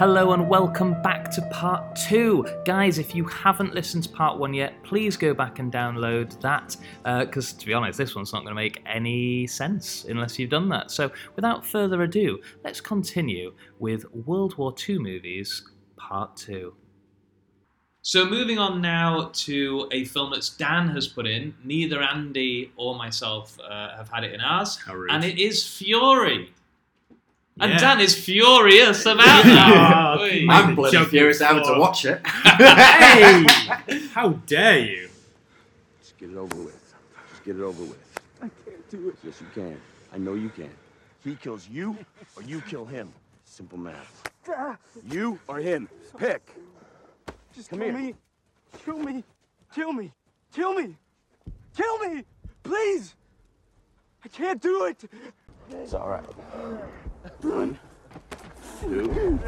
Hello and welcome back to part 2. Guys, if you haven't listened to part 1 yet, please go back and download that, because to be honest, this one's not going to make any sense unless you've done that. So without further ado, let's continue with World War II movies, part 2. So moving on now to a film that Dan has put in. Neither Andy or myself have had it in ours. And it is Fury. And yeah. Dan is furious about that. I'm bloody furious having to watch it. Hey! How dare you? Just get it over with. Just get it over with. I can't do it. Yes, you can. I know you can. He kills you, or you kill him. Simple math. You or him. Pick. Just come kill here. Me. Kill me. Kill me. Kill me. Kill me. Please. I can't do it. It's all right. 1, 2. Do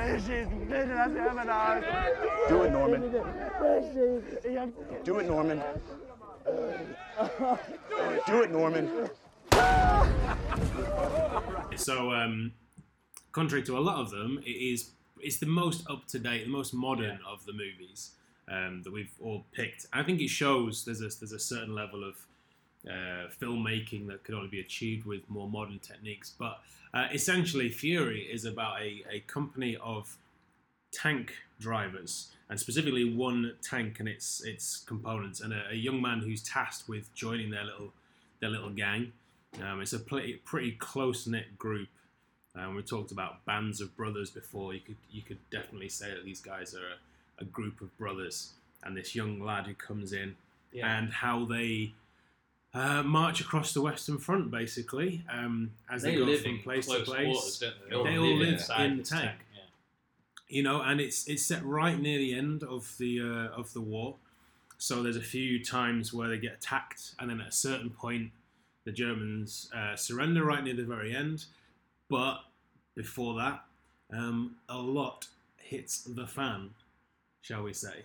it, Norman. Do it, Norman. Do it, Norman. So, contrary to a lot of them, it's the most up-to-date, the most modern of the movies that we've all picked. I think it shows there's a certain level of filmmaking that could only be achieved with more modern techniques, but essentially Fury is about a company of tank drivers, and specifically one tank and its components, and a young man who's tasked with joining their little gang. It's a pretty close-knit group. We talked about bands of brothers before. You could definitely say that these guys are a group of brothers, and this young lad who comes in and how they march across the Western Front, basically, as they go from place to place. Waters, don't they? They all live in the tank. Yeah. You know, and it's set right near the end of the war. So there's a few times where they get attacked, and then at a certain point, the Germans surrender right near the very end. But before that, a lot hits the fan, shall we say.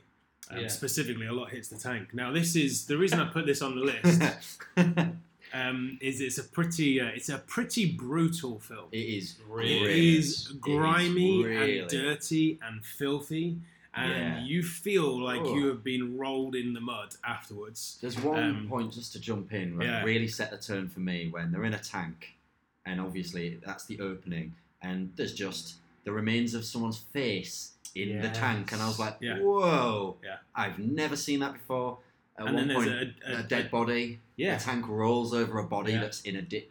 Specifically, a lot hits the tank. Now, this is the reason I put this on the list. Is it's a pretty brutal film. It is really. It is grimy and dirty and filthy, and you feel like you have been rolled in the mud afterwards. There's one point just to jump in that really set the tone for me when they're in a tank, and obviously that's the opening, and there's just the remains of someone's face in the tank, and I was like, whoa, I've never seen that before. At and one then point, there's a dead body. Yeah. The tank rolls over a body that's in a ditch.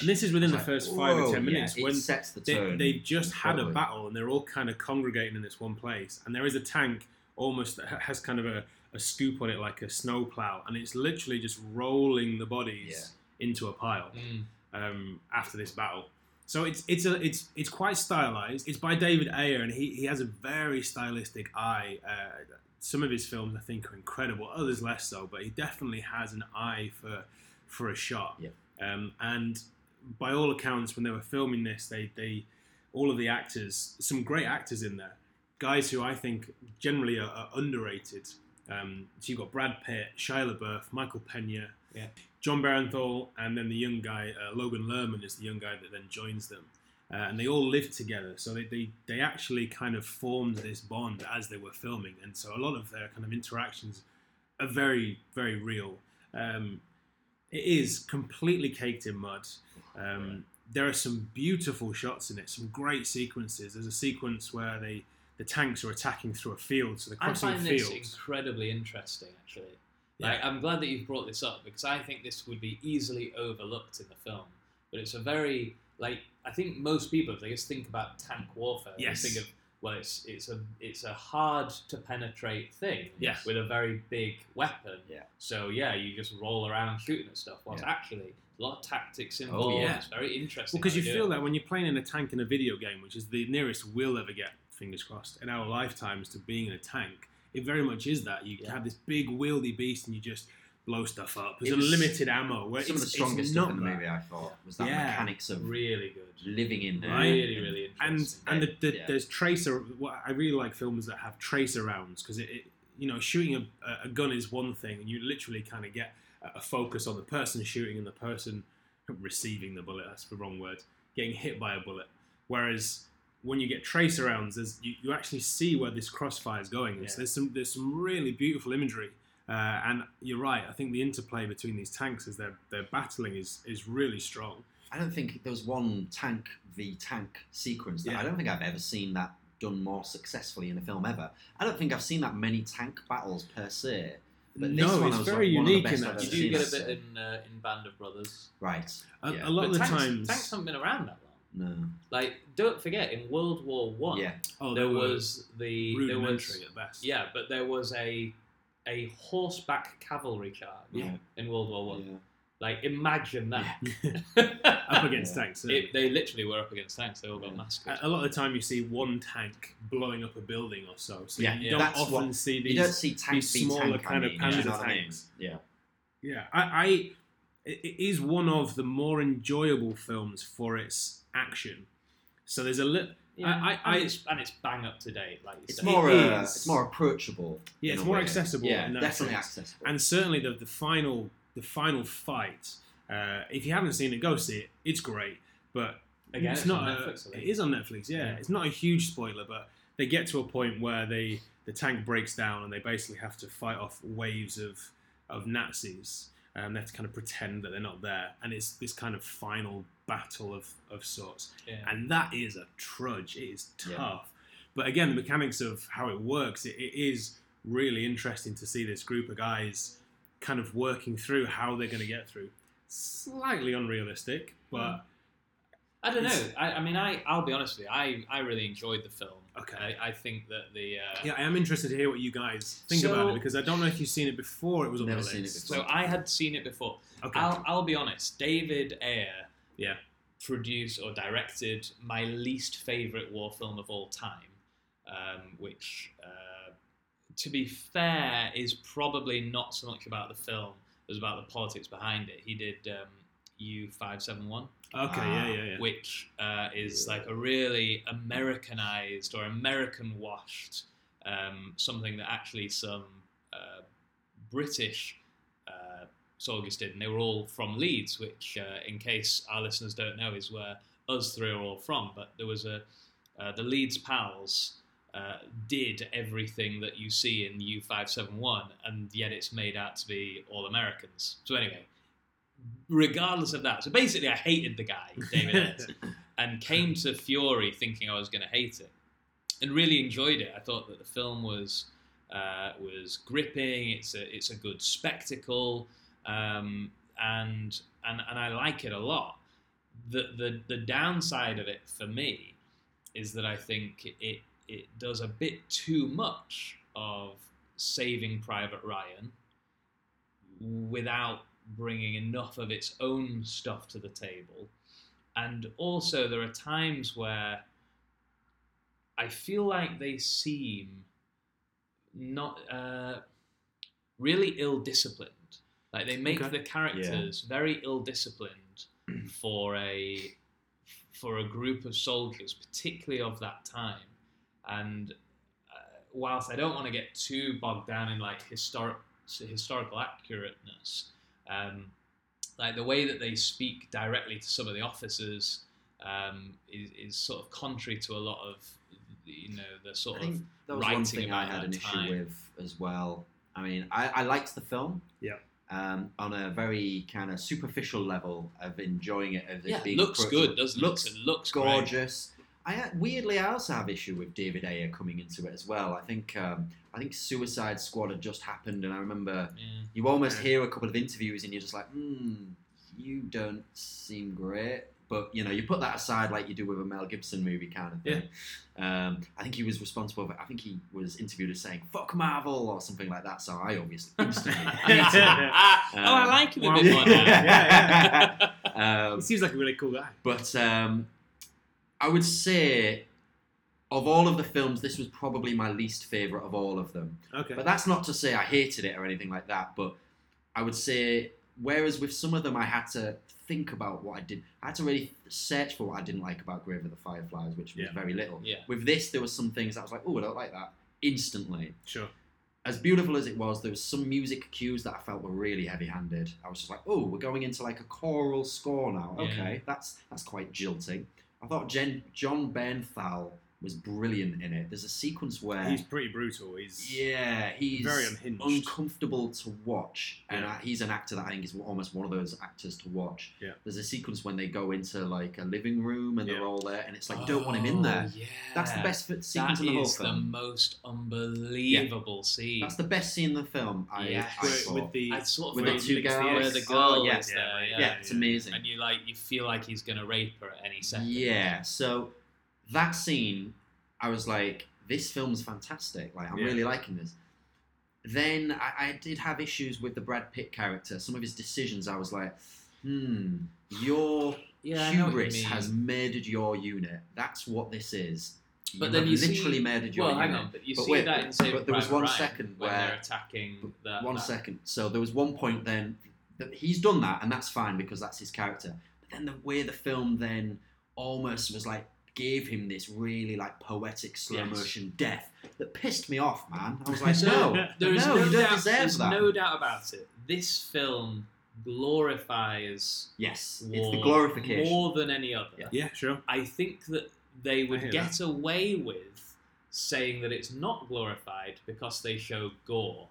And this is within the first 5 or 10 minutes. It sets the tone. They've just had a battle, and they're all kind of congregating in this one place, and there is a tank almost that has kind of a scoop on it, like a snowplow, and it's literally just rolling the bodies into a pile after this battle. So it's quite stylized. It's by David Ayer, and he has a very stylistic eye. Some of his films I think are incredible, others less so, but he definitely has an eye for a shot. Yeah. And by all accounts, when they were filming this, they all of the actors, some great actors in there, guys who I think generally are underrated. So you've got Brad Pitt, Shia LaBeouf, Michael Pena. Yeah. John Barenthal, and then the young guy, Logan Lerman is the young guy that then joins them. And they all lived together, so they actually kind of formed this bond as they were filming. And so a lot of their kind of interactions are very, very real. It is completely caked in mud. There are some beautiful shots in it, some great sequences. There's a sequence where the tanks are attacking through a field, so they're crossing a field. I find this incredibly interesting, actually. Like, I'm glad that you've brought this up, because I think this would be easily overlooked in the film. But it's a very, like, I think most people, if they just think about tank warfare, they think of, well, it's a hard-to-penetrate thing with a very big weapon. Yeah. So, you just roll around shooting at stuff, whilst actually a lot of tactics involved. Oh, yeah. It's very interesting. Well, because you feel that when you're playing in a tank in a video game, which is the nearest we'll ever get, fingers crossed, in our lifetimes to being in a tank, it very much is that. You have this big wieldy beast, and you just blow stuff up. There's a limited ammo. Where some of the strongest stuff in the movie, I thought, was that mechanics of really good living in there. Really interesting. And there's tracer. I really like films that have tracer rounds, because shooting a gun is one thing, and you literally kind of get a focus on the person shooting and the person receiving the bullet. That's the wrong word. Getting hit by a bullet. Whereas when you get tracer rounds, you actually see where this crossfire is going. Yeah. So there's some really beautiful imagery. And you're right. I think the interplay between these tanks as they're battling is really strong. I don't think there was one tank v tank sequence that I don't think I've ever seen that done more successfully in a film ever. I don't think I've seen that many tank battles per se. But it's very unique in that. You do get a bit in Band of Brothers, right? A lot of the times, tanks haven't been around that long. No, like don't forget, in World War I, there was the rudimentary at best. Yeah, but there was a horseback cavalry charge in World War I. Yeah. Like imagine that up against tanks. They literally were up against tanks. They all got massacred. A lot of the time, you see one tank blowing up a building or so. So you don't often see these. You don't see tanks these smaller tank kind of panzer tanks. I mean? Yeah, yeah. It is one of the more enjoyable films for its action. So there's a little. Yeah. It's bang up to date. Like it's more approachable. Yeah, it's more accessible. Yeah, definitely accessible. And certainly the final fight. If you haven't seen it, go see it. It's great, but again, it's not. It is on Netflix. Yeah, it's not a huge spoiler, but they get to a point where the tank breaks down and they basically have to fight off waves of Nazis. They have to kind of pretend that they're not there, and it's this kind of final battle of sorts. Yeah. And that is a trudge. It is tough, but again, the mechanics of how it works. It is really interesting to see this group of guys kind of working through how they're going to get through. Slightly unrealistic, but I don't know. I'll be honest with you. I really enjoyed the film. Okay. I think that the I am interested to hear what you guys think about it, because I don't know if you've seen it before. It was on the list. So I had seen it before. Okay. I'll be honest. David Ayer produced or directed my least favorite war film of all time, which. To be fair, is probably not so much about the film as about the politics behind it. He did U571, which is like a really Americanized or American-washed something that actually some British soldiers did, and they were all from Leeds, which, in case our listeners don't know, is where us three are all from. But there was the Leeds Pals. Did everything that you see in U571, and yet it's made out to be all Americans. So anyway, regardless of that, so basically I hated the guy, David Ayer, and came to Fury thinking I was going to hate it, and really enjoyed it. I thought that the film was gripping. It's a good spectacle, and I like it a lot. The downside of it for me is that I think it does a bit too much of Saving Private Ryan without bringing enough of its own stuff to the table. And also there are times where I feel like they seem not really ill-disciplined. Like they make the characters very ill-disciplined for a group of soldiers, particularly of that time. And whilst I don't want to get too bogged down in like historical accurateness, like the way that they speak directly to some of the officers is sort of contrary to a lot of the sort of writing about that time. I think that was one thing I had an issue with as well. I mean, I liked the film. Yeah. On a very kind of superficial level of enjoying it. It looks good, doesn't it? It looks gorgeous. Great. I also have issue with David Ayer coming into it as well. I think Suicide Squad had just happened, and I remember you almost hear a couple of interviews, and you're just like, you don't seem great. But you put that aside like you do with a Mel Gibson movie kind of thing. Yeah. I think he was responsible for. I think he was interviewed as saying "fuck Marvel" or something like that. So I obviously instantly. I like him a bit more now. He seems like a really cool guy. But. I would say, of all of the films, this was probably my least favourite of all of them. Okay. But that's not to say I hated it or anything like that, but I would say, whereas with some of them I had to think about what I did. I had to really search for what I didn't like about Grave of the Fireflies, which was very little. Yeah. With this, there were some things that I was like, oh, I don't like that, instantly. Sure. As beautiful as it was, there was some music cues that I felt were really heavy-handed. I was just like, oh, we're going into like a choral score now. Yeah. Okay, that's quite jilting. I thought John Bernthal was brilliant in it. There's a sequence where... He's pretty brutal. He's very unhinged. Uncomfortable to watch. Yeah. And he's an actor that I think is almost one of those actors to watch. Yeah. There's a sequence when they go into like a living room and they're all there and it's like, don't want him in there. Yeah. That's the best sequence in the whole film. That is the most unbelievable scene. That's the best scene in the film. With the two girls. Where the girl is there. Yeah, it's amazing. And you feel like he's going to rape her at any second. Yeah, so... That scene, I was like, this film's fantastic. Like, I'm really liking this. Then I did have issues with the Brad Pitt character. Some of his decisions, I was like, your hubris has murdered your unit. That's what this is. So there was one point then that he's done that, and that's fine because that's his character. But then the way the film then almost was like, gave him this really like poetic slow motion death that pissed me off, man. I was like, there's no doubt about it. This film glorifies war. It's the glorification more than any other. Yeah, sure. I think that they would get away with saying that it's not glorified because they show gore,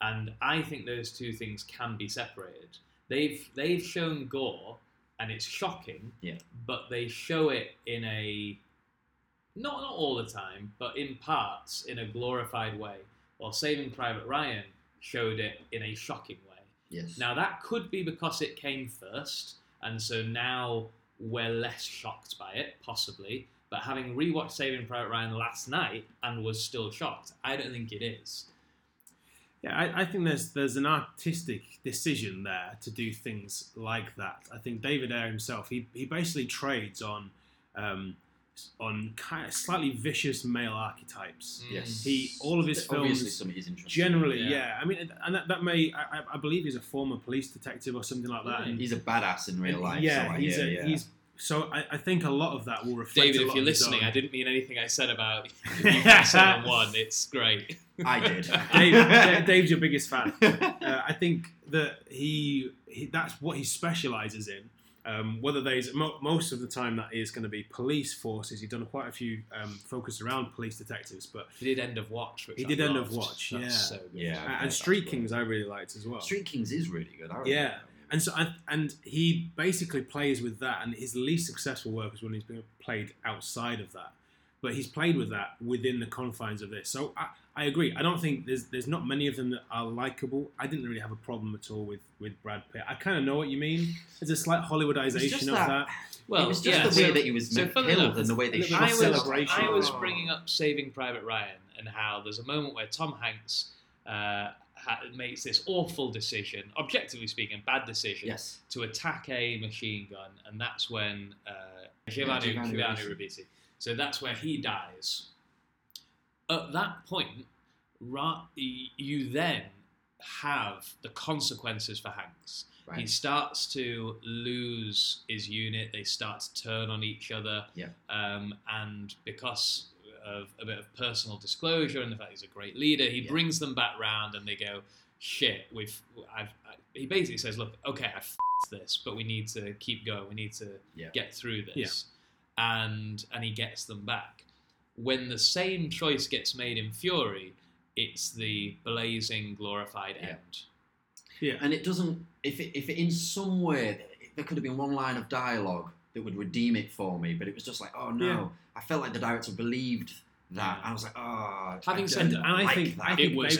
and I think those two things can be separated. They've shown gore. And it's shocking, but they show it in a, not all the time, but in parts, in a glorified way. While Saving Private Ryan showed it in a shocking way. Yes. Now, that could be because it came first, and so now we're less shocked by it, possibly. But having rewatched Saving Private Ryan last night and was still shocked, I don't think it is. Yeah, I think there's an artistic decision there to do things like that. I think David Ayer himself, he basically trades on kind of slightly vicious male archetypes. Yes, all of his films. Obviously, some is interesting. Generally, I mean, and that may I believe he's a former police detective or something like that. Yeah, and he's a badass in real life. Yeah, he's. So I think a lot of that will reflect. David, if you're listening, I didn't mean anything I said about U571. It's great. I did. Dave's your biggest fan. I think that that's what he specialises in. Whether there's most of the time that is going to be police forces. He's done quite a few focused around police detectives, but he did End of Watch. That's so good. Yeah, and Street Kings I really liked as well. Street Kings is really good. And so, and he basically plays with that, and his least successful work is when he's been played outside of that. But he's played with that within the confines of this. So I agree. I don't think there's not many of them that are likable. I didn't really have a problem at all with Brad Pitt. I kind of know what you mean. There's a slight Hollywoodization of that. Well, it was just the way that he was killed and the way they shot celebration. I was bringing up Saving Private Ryan and how there's a moment where Tom Hanks... makes this awful decision, objectively speaking, bad decision, to attack a machine gun, and that's when Giovanni Ribisi. So that's where he dies. At that point, you then have the consequences for Hanks. Right. He starts to lose his unit. They start to turn on each other, and because of a bit of personal disclosure and the fact he's a great leader, he brings them back round and they go, shit, he basically says, look, okay, I f***ed this, but we need to keep going, we need to get through this. Yeah. And he gets them back. When the same choice gets made in Fury, it's the blazing, glorified end. Yeah, and it doesn't, if it in some way, there could have been one line of dialogue that would redeem it for me, but it was just like, oh no, I felt like the director believed that. I was like, oh. Having said that, it was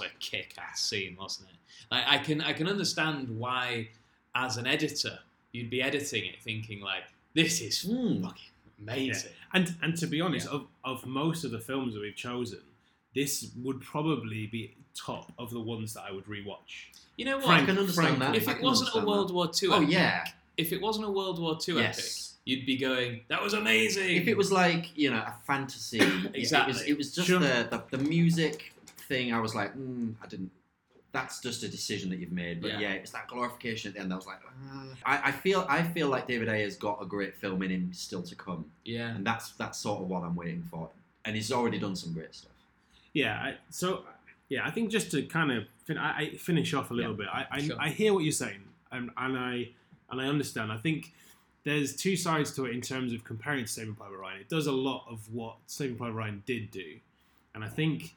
a kick-ass scene, wasn't it? Like, I can understand why, as an editor, you'd be editing it thinking like, this is fucking amazing. Yeah. And to be honest, of most of the films that we've chosen, this would probably be top of the ones that I would rewatch. You know what? I can understand that. If it wasn't a World War II, If it wasn't a World War II epic, you'd be going, that was amazing. If it was like, a fantasy, it was just the music thing, I was like, I didn't. that's just a decision that you've made. But yeah, it's that glorification at the end. I was like, I feel like David Ayer's got a great film in him still to come. Yeah, and that's sort of what I'm waiting for. And he's already done some great stuff. I think just to kind of finish off a little bit. I hear what you're saying, and I understand. I think there's two sides to it in terms of comparing to Saving Private Ryan. It does a lot of what Saving Private Ryan did do, and I think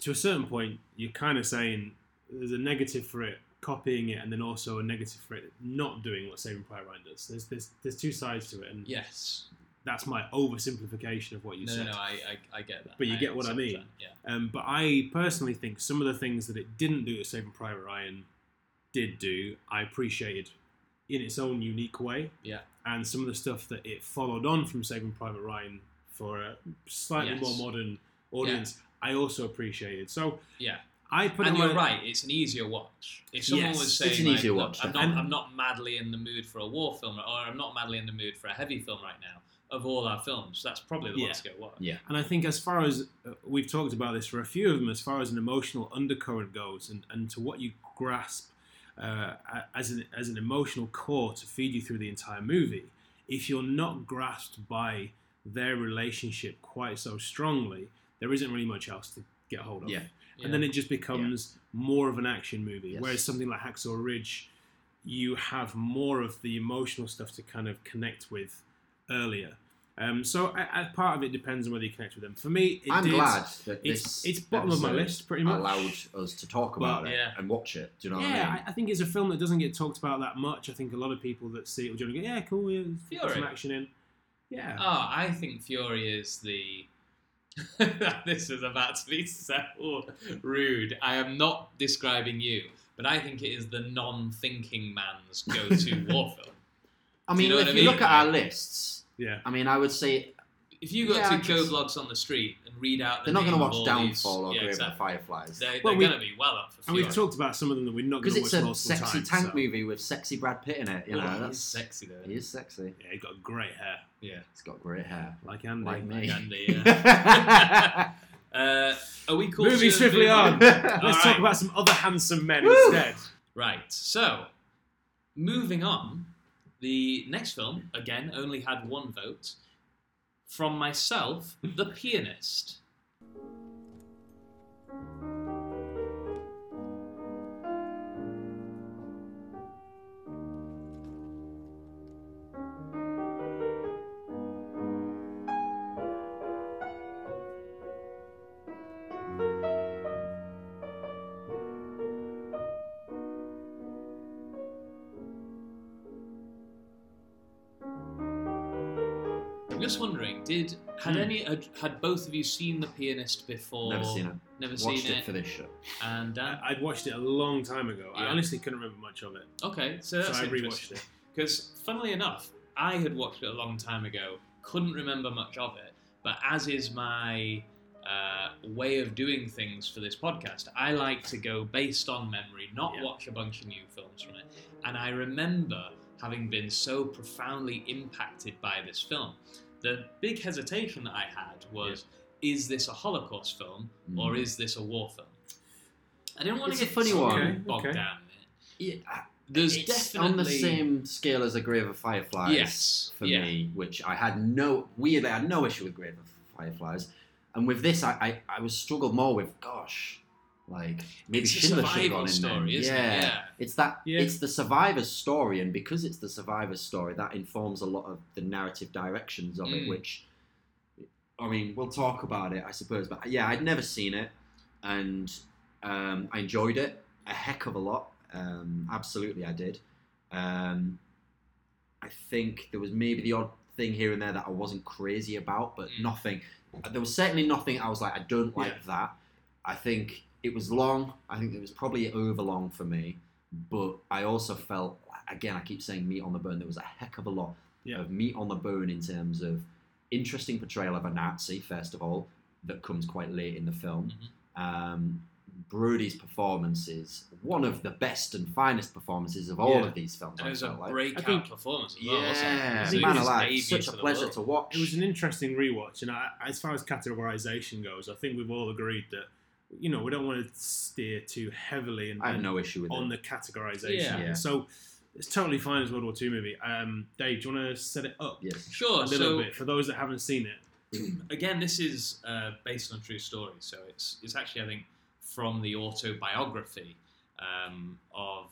to a certain point you're kind of saying there's a negative for it copying it, and then also a negative for it not doing what Saving Private Ryan does. There's two sides to it, and yes, that's my oversimplification of what you said. No, I get that. But you get what I mean. Yeah. But I personally think some of the things that it didn't do that Saving Private Ryan did do, I appreciated in its own unique way. Yeah. And some of the stuff that it followed on from Saving Private Ryan for a slightly more modern audience, I also appreciated. So you're right, it's an easier watch. If someone was saying, it's an easier watch, I'm not madly in the mood for a war film, or I'm not madly in the mood for a heavy film right now, of all our films, that's probably the one to go watch. Yeah. And I think as far as, we've talked about this for a few of them, as far as an emotional undercurrent goes, and to what you grasp as an emotional core to feed you through the entire movie, if you're not grasped by their relationship quite so strongly, there isn't really much else to get hold of. Yeah. And then it just becomes more of an action movie. Yes. Whereas something like Hacksaw Ridge, you have more of the emotional stuff to kind of connect with earlier. So part of it depends on whether you connect with them. For me, I'm glad that it's bottom of my list, pretty much. Allowed us to talk about it and watch it. Do you know what I mean? Yeah, I think it's a film that doesn't get talked about that much. I think a lot of people that see it will generally go, yeah, cool, yeah, Fury. Some action in. Yeah. Oh, I think Fury is the... This is about to be so rude. I am not describing you, but I think it is the non-thinking man's go-to war film. I mean, if you look at our lists... Yeah, I mean, I would say if you go to Joe Blogs on the street and read out, they're not going to watch Downfall or Grave of the Fireflies. They're going to be well up for. And we've talked about some of them that we're not going to watch multiple times. Because it's a sexy tank movie with sexy Brad Pitt in it. You know, that's sexy though. He is sexy. Yeah, he's got great hair. Yeah, he's got great hair. Like Andy, like me. Like Andy, yeah. Are we cool? Movie swiftly on. Let's talk about some other handsome men instead. Right. So, moving on. The next film, again, only had one vote. From myself, The Pianist. Just wondering, had both of you seen The Pianist before? Never seen it. Watched it for this show. And I'd watched it a long time ago. Yeah. I honestly couldn't remember much of it. Okay, so I rewatched it because, funnily enough, I had watched it a long time ago. Couldn't remember much of it, but as is my way of doing things for this podcast, I like to go based on memory, not watch a bunch of new films from it. And I remember having been so profoundly impacted by this film. The big hesitation that I had was, is this a Holocaust film or is this a war film? I didn't want to get bogged down in it. Yeah, it's definitely on the same scale as A Grave of Fireflies for me, which I had no issue with Grave of Fireflies. And with this, I was struggled more with, maybe Schindler should have gone in there. It's the survivor's story, and because it's the survivor's story, that informs a lot of the narrative directions of it. Which, I mean, we'll talk about it, I suppose. But yeah, I'd never seen it, and I enjoyed it a heck of a lot. Absolutely, I did. I think there was maybe the odd thing here and there that I wasn't crazy about, but nothing. There was certainly nothing I was like, I don't like that. I think it was long. I think it was probably over long for me. But I also felt, again, I keep saying meat on the bone. There was a heck of a lot of meat on the bone in terms of interesting portrayal of a Nazi, first of all, that comes quite late in the film. Mm-hmm. Brody's performances, one of the best and finest performances of all of these films. And it was a breakout performance as well. Yeah, man alive, such a pleasure to watch. It was an interesting rewatch. And as far as categorization goes, I think we've all agreed that you know, we don't want to steer too heavily and I have no issue with on it. The categorization. Yeah. So it's totally fine as a World War II movie. Dave, do you want to set it up? Yes. Sure. A little bit for those that haven't seen it. Again, this is based on a true story. So it's actually, I think, from the autobiography of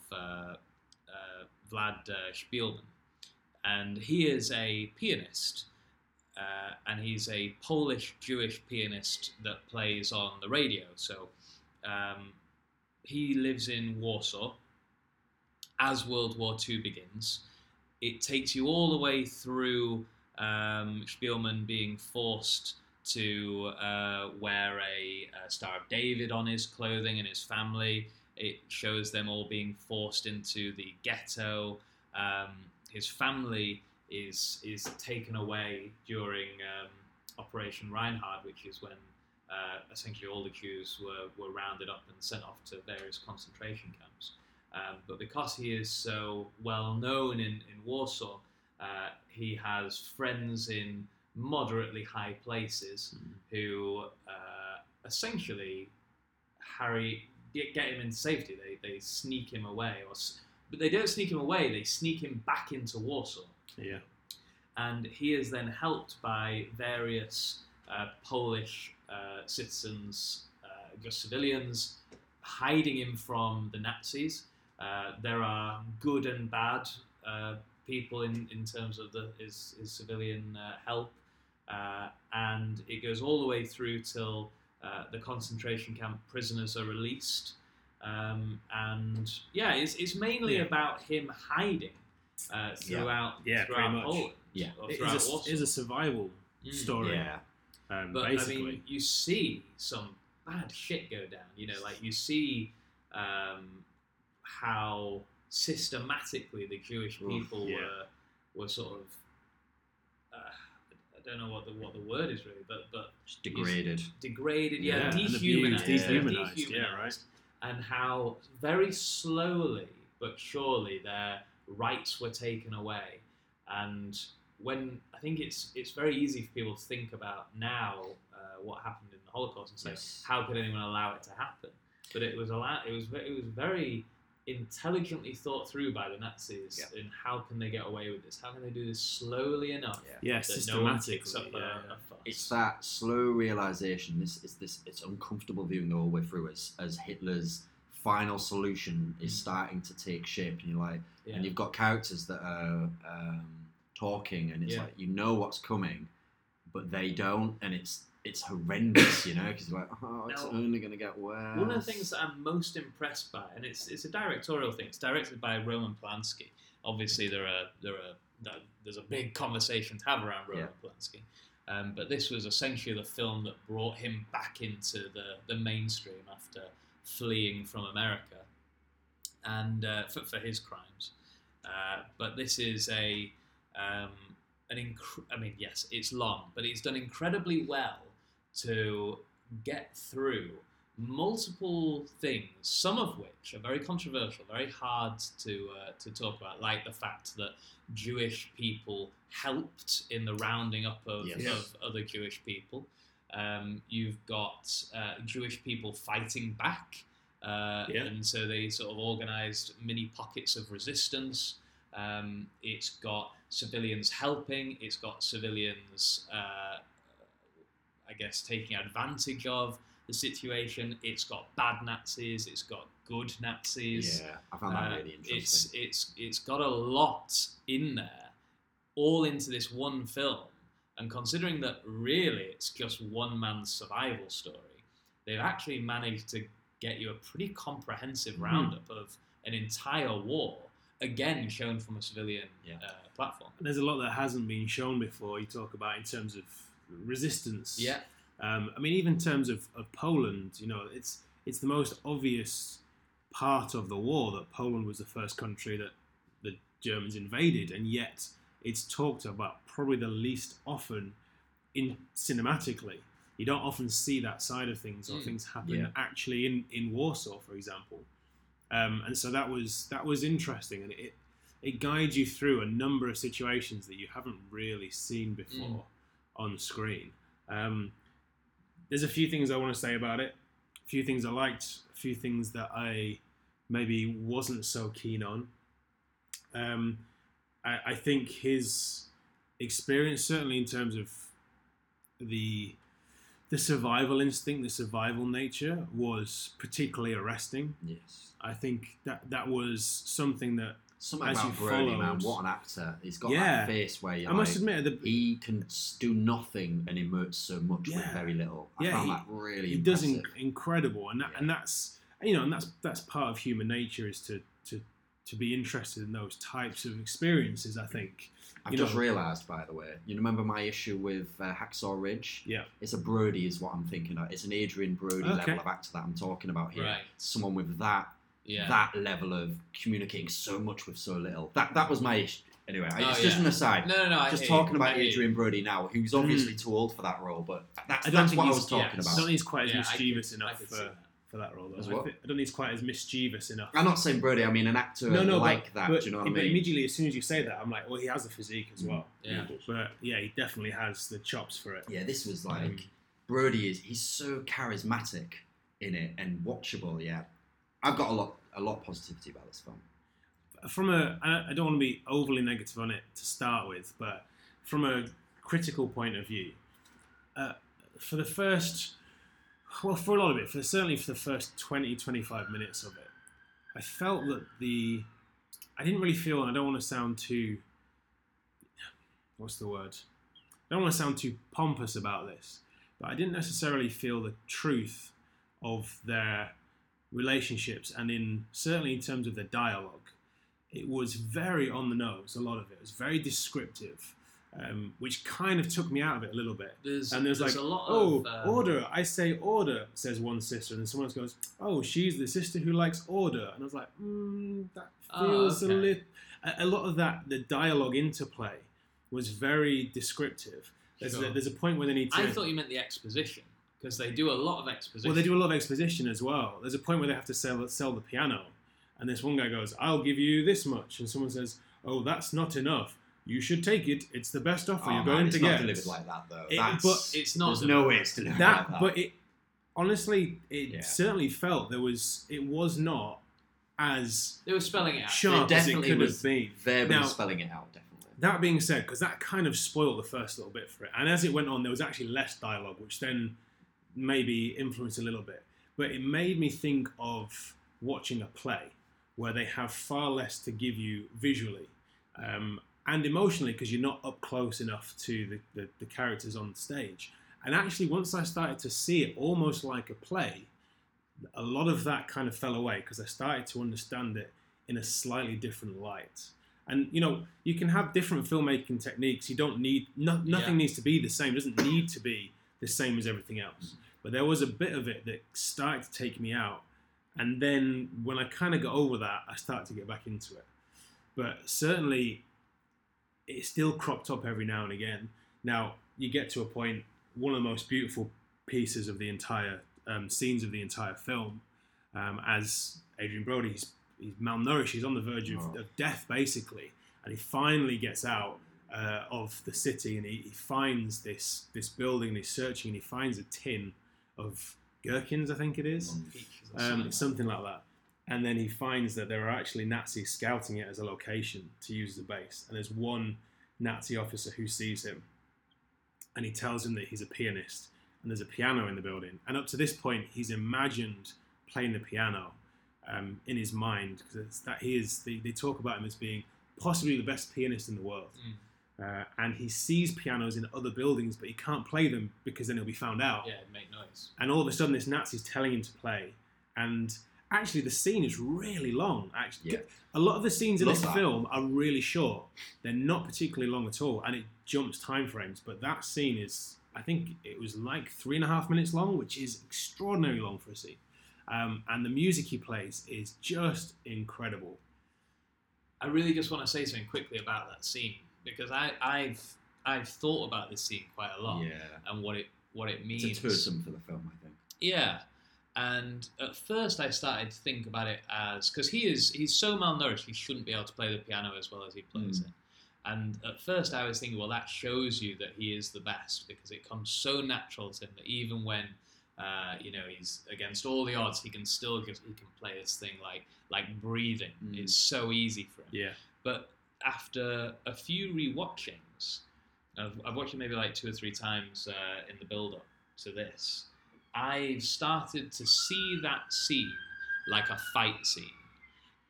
Vlad Szpilman. And he is a pianist, and he's a Polish-Jewish pianist that plays on the radio. So he lives in Warsaw. As World War II begins, it takes you all the way through Szpilman being forced to wear a Star of David on his clothing and his family. It shows them all being forced into the ghetto. His family is taken away during Operation Reinhard, which is when essentially all the Jews were rounded up and sent off to various concentration camps. But because he is so well known in Warsaw, he has friends in moderately high places who essentially get him in safety. They sneak him away, but they don't sneak him away. They sneak him back into Warsaw. Yeah, and he is then helped by various Polish citizens, just civilians, hiding him from the Nazis. There are good and bad people in terms of his civilian help, and it goes all the way through till the concentration camp prisoners are released. And yeah, it's mainly about him hiding throughout Poland. Yeah, it is a survival story. Yeah, but basically. I mean, you see some bad shit go down. You know, like you see how systematically the Jewish people were sort of I don't know what the word is really, but degraded, dehumanized, yeah, right. And how very slowly but surely their rights were taken away. And when I think it's very easy for people to think about now what happened in the Holocaust and say, how could anyone allow it to happen? But it was very intelligently thought through by the Nazis in how can they get away with this? How can they do this slowly enough? Systematically. No it's that slow realization. It's uncomfortable viewing the whole way through as Hitler's final solution is starting to take shape, and you're like, and you've got characters that are talking, and it's like you know what's coming, but they don't, and it's horrendous, you know, because you're like, it's only going to get worse. One of the things that I'm most impressed by, and it's a directorial thing. It's directed by Roman Polanski. Obviously, there's a big conversation to have around Roman Polanski, but this was essentially the film that brought him back into the mainstream after fleeing from America, and for his crimes. But this is a it's long, but it's done incredibly well to get through multiple things, some of which are very controversial, very hard to talk about, like the fact that Jewish people helped in the rounding up of other Jewish people. You've got Jewish people fighting back, and so they sort of organised mini pockets of resistance. It's got civilians helping, it's got civilians, taking advantage of the situation. It's got bad Nazis, it's got good Nazis. Yeah, I found that really interesting. It's got a lot in there, all into this one film. And considering that really it's just one man's survival story, they've actually managed to get you a pretty comprehensive roundup of an entire war. Again, shown from a civilian platform. And there's a lot that hasn't been shown before. You talk about in terms of resistance. Yeah. I mean, even in terms of Poland, you know, it's the most obvious part of the war that Poland was the first country that the Germans invaded, and yet it's talked about probably the least often in cinematically. You don't often see that side of things or things happen actually in Warsaw, for example. And so that was interesting, and it guides you through a number of situations that you haven't really seen before on screen. There's a few things I want to say about it. few things I liked, a few things that I maybe wasn't so keen on. I think his experience, certainly in terms of the survival instinct, the survival nature, was particularly arresting. Yes, I think that was something that, something about Brody, man, what an actor. He's got that face where I must admit, he can do nothing and emerge so much with very little. I found that really impressive. He does incredible, and that's, you know, and that's part of human nature, is to be interested in those types of experiences, I think. I've just realised, by the way, you remember my issue with Hacksaw Ridge? Yeah. It's a Brody is what I'm thinking of. It's an Adrian Brody level of actor that I'm talking about here. Right. Someone with that level of communicating so much with so little. That was my issue. Anyway, just an aside. No. Just talking about Adrian Brody now, who's obviously too old for that role, but that's what I was talking about. I don't think he's quite as mischievous enough for that role. Though. I don't think he's quite as mischievous enough. I'm not saying Brody, I mean an actor but do you know what I mean? But immediately, as soon as you say that, I'm like, well, he has the physique as well. Yeah. But yeah, he definitely has the chops for it. Yeah, this was like, Brody he's so charismatic in it and watchable, I've got a lot of positivity about this film. I don't want to be overly negative on it to start with, but from a critical point of view, for a lot of it, certainly for the first 20, 25 minutes of it, I felt that I didn't really feel, and I don't want to sound too, I don't want to sound too pompous about this, but I didn't necessarily feel the truth of their relationships, and certainly in terms of the dialogue, it was very on the nose. A lot of it was very descriptive, which kind of took me out of it a little bit. There's like, a lot of, order. I say order, says one sister, and then someone else goes, oh, she's the sister who likes order, and I was like, that feels a little. A lot of that, the dialogue interplay, was very descriptive. There's a point where they need to. I thought you meant the exposition. Because they do a lot of exposition. Well, they do a lot of exposition as well. There's a point where they have to sell the piano. And this one guy goes, I'll give you this much. And someone says, oh, that's not enough. You should take it. It's the best offer you're going to get. It's not delivered like that, though. There's no way it's delivered like that. But it certainly felt it was not as... They were spelling it out. Sharp as it could have been. They were spelling it out, definitely. That being said, because that kind of spoiled the first little bit for it. And as it went on, there was actually less dialogue, which then... maybe influence a little bit, but it made me think of watching a play where they have far less to give you visually and emotionally, because you're not up close enough to the characters on stage. And actually, once I started to see it almost like a play, a lot of that kind of fell away because I started to understand it in a slightly different light. And, you know, you can have different filmmaking techniques. You don't need... nothing needs to be the same. It doesn't need to be the same as everything else. But there was a bit of it that started to take me out. And then when I kind of got over that, I started to get back into it. But certainly, it still cropped up every now and again. Now, you get to a point, one of the most beautiful pieces of the entire, scenes of the entire film, as Adrian Brody, he's malnourished, he's on the verge of death, basically. And he finally gets out of the city, and he finds this building, and he's searching, and he finds a tin of gherkins, I think it is, something like that. And then he finds that there are actually Nazis scouting it as a location to use as a base. And there's one Nazi officer who sees him, and he tells him that he's a pianist, and there's a piano in the building. And up to this point, he's imagined playing the piano in his mind, because they talk about him as being possibly the best pianist in the world. Mm. And he sees pianos in other buildings, but he can't play them because then he'll be found out. Yeah, it'd make noise. And all of a sudden, this Nazi's telling him to play. And actually, the scene is really long. Actually, a lot of the scenes in this film are really short. They're not particularly long at all, and it jumps time frames. But that scene is, I think it was like 3.5 minutes long, which is extraordinarily long for a scene. And the music he plays is just incredible. I really just want to say something quickly about that scene, because I've thought about this scene quite a lot and what it means. It's a tourism for the film, I think. Yeah, and at first I started to think about it as, because he's so malnourished, he shouldn't be able to play the piano as well as he plays it. And at first I was thinking, well, that shows you that he is the best, because it comes so natural to him that even when You know, he's against all the odds. He can still just, he can play this thing like breathing. Mm. It's so easy for him. Yeah. But after a few rewatchings, I've watched it maybe like 2 or 3 times in the build-up to this. I've started to see that scene like a fight scene,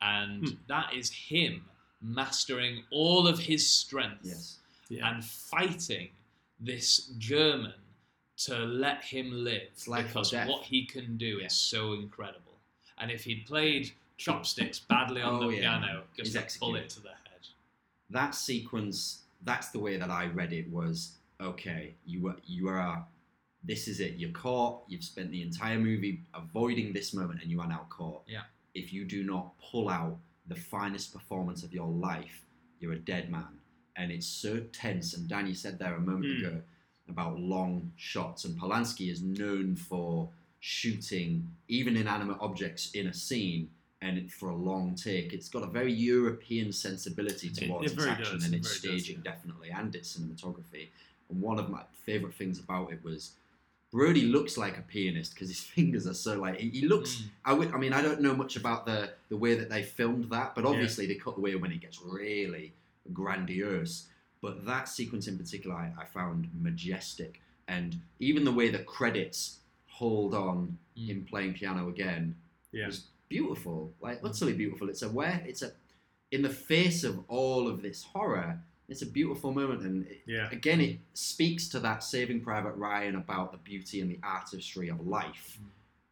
and that is him mastering all of his strength and fighting this German to let him live, because what he can do is so incredible. And if he'd played chopsticks badly on the piano, just a bullet to the head. That sequence, that's the way that I read it, was, okay, you are, this is it, you're caught, you've spent the entire movie avoiding this moment, and you are now caught. Yeah. If you do not pull out the finest performance of your life, you're a dead man. And it's so tense, and Danny said there a moment ago, about long shots, and Polanski is known for shooting even inanimate objects in a scene, and for a long take. It's got a very European sensibility towards its action and its staging, definitely, and its cinematography. And one of my favourite things about it was Brody looks like a pianist because his fingers are so light. He looks, I mean, I don't know much about the way that they filmed that, but obviously they cut away when it gets really grandiose. But that sequence in particular, I found majestic. And even the way the credits hold on him playing piano again was beautiful, like utterly beautiful. In the face of all of this horror, it's a beautiful moment. And again, it speaks to that Saving Private Ryan about the beauty and the artistry of life.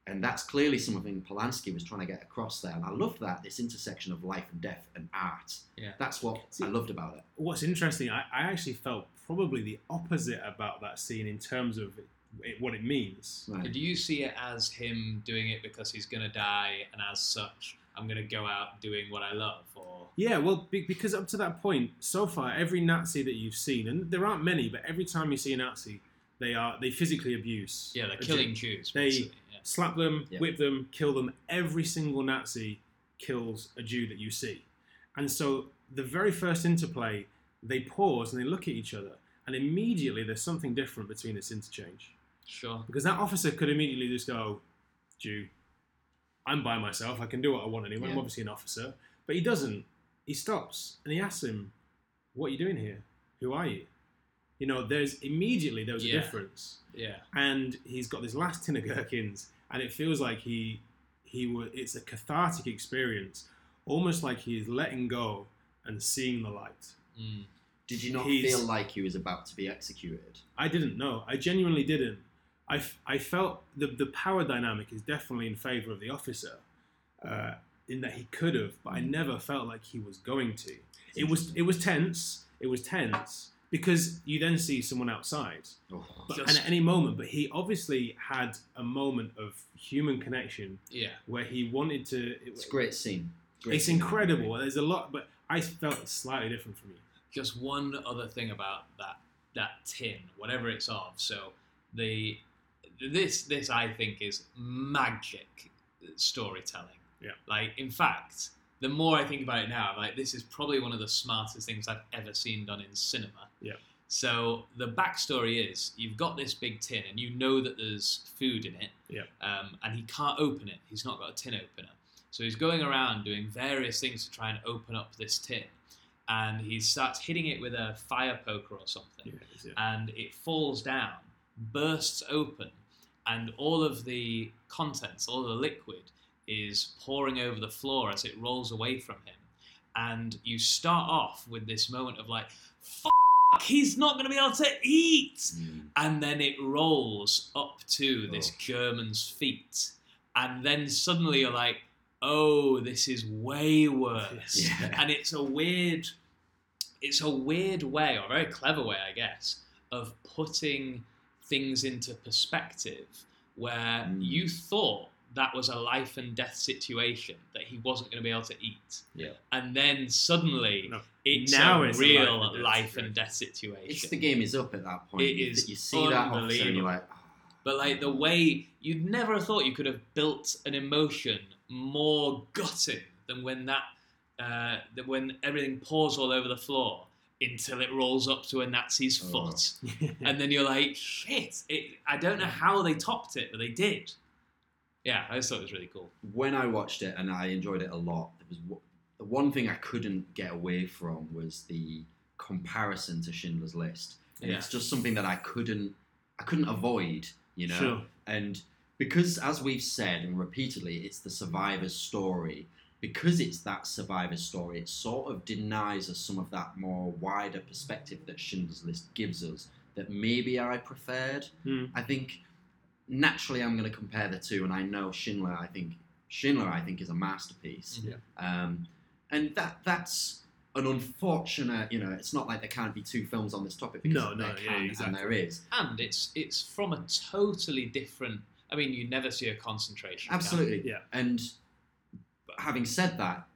And that's clearly something Polanski was trying to get across there. And I loved that, this intersection of life and death and art. Yeah. That's what I loved about it. What's interesting, I actually felt probably the opposite about that scene in terms of what it means. Right. Do you see it as him doing it because he's going to die, and as such, I'm going to go out doing what I love? Or yeah, well, because up to that point, so far, every Nazi that you've seen, and there aren't many, but every time you see a Nazi, they physically abuse. Yeah, they're killing Jews. They slap them, whip them, kill them. Every single Nazi kills a Jew that you see. And so the very first interplay, they pause and they look at each other, and immediately there's something different between this interchange. Sure. Because that officer could immediately just go, Jew, I'm by myself, I can do what I want anyway, I'm obviously an officer. But he doesn't. He stops and he asks him, what are you doing here? Who are you? You know, there was a difference. Yeah. And he's got this last tin of gherkins, and it feels like it's a cathartic experience, almost like he's letting go and seeing the light. Mm. Did you not feel like he was about to be executed? I didn't, no. I genuinely didn't. I felt the power dynamic is definitely in favour of the officer, in that he could have, but I never felt like he was going to. It was tense. Because you then see someone outside, and at any moment. But he obviously had a moment of human connection, where he wanted to. It's a great scene. It's incredible. There's a lot, but I felt it's slightly different from you. Just one other thing about that tin, whatever it's of. So this I think is magic storytelling. Yeah. Like, in fact, the more I think about it now, I'm like, this is probably one of the smartest things I've ever seen done in cinema. Yeah. So the backstory is, you've got this big tin, and you know that there's food in it. Yeah. And he can't open it. He's not got a tin opener. So he's going around doing various things to try and open up this tin. And he starts hitting it with a fire poker or something. Yeah. And it falls down, bursts open, and all of the contents, all of the liquid, is pouring over the floor as it rolls away from him. And you start off with this moment of like, he's not going to be able to eat! And then it rolls up to this German's feet. And then suddenly you're like, oh, this is way worse. Yeah. And it's a weird way, or a very clever way, I guess, of putting things into perspective, where you thought that was a life and death situation that he wasn't going to be able to eat. Yeah. And then suddenly it's now a real life and death situation. It's the game is up at that point. You see that officer and you're like, oh. But like the way, you'd never have thought you could have built an emotion more gutting than when everything pours all over the floor until it rolls up to a Nazi's foot. And then you're like, shit, I don't know how they topped it, but they did. Yeah, I just thought it was really cool. When I watched it, and I enjoyed it a lot, there was the one thing I couldn't get away from was the comparison to Schindler's List. And it's just something that I couldn't avoid, you know? Sure. And because, as we've said and repeatedly, it's the survivor's story. Because it's that survivor's story, it sort of denies us some of that more wider perspective that Schindler's List gives us that maybe I preferred. I think naturally I'm going to compare the two, and I know Schindler, I think, is a masterpiece. Yeah. And that's an unfortunate, you know, it's not like there can't be two films on this topic, because there can, and there is. And it's from a totally different... I mean, you never see a concentration. Absolutely. Yeah. And... having said that,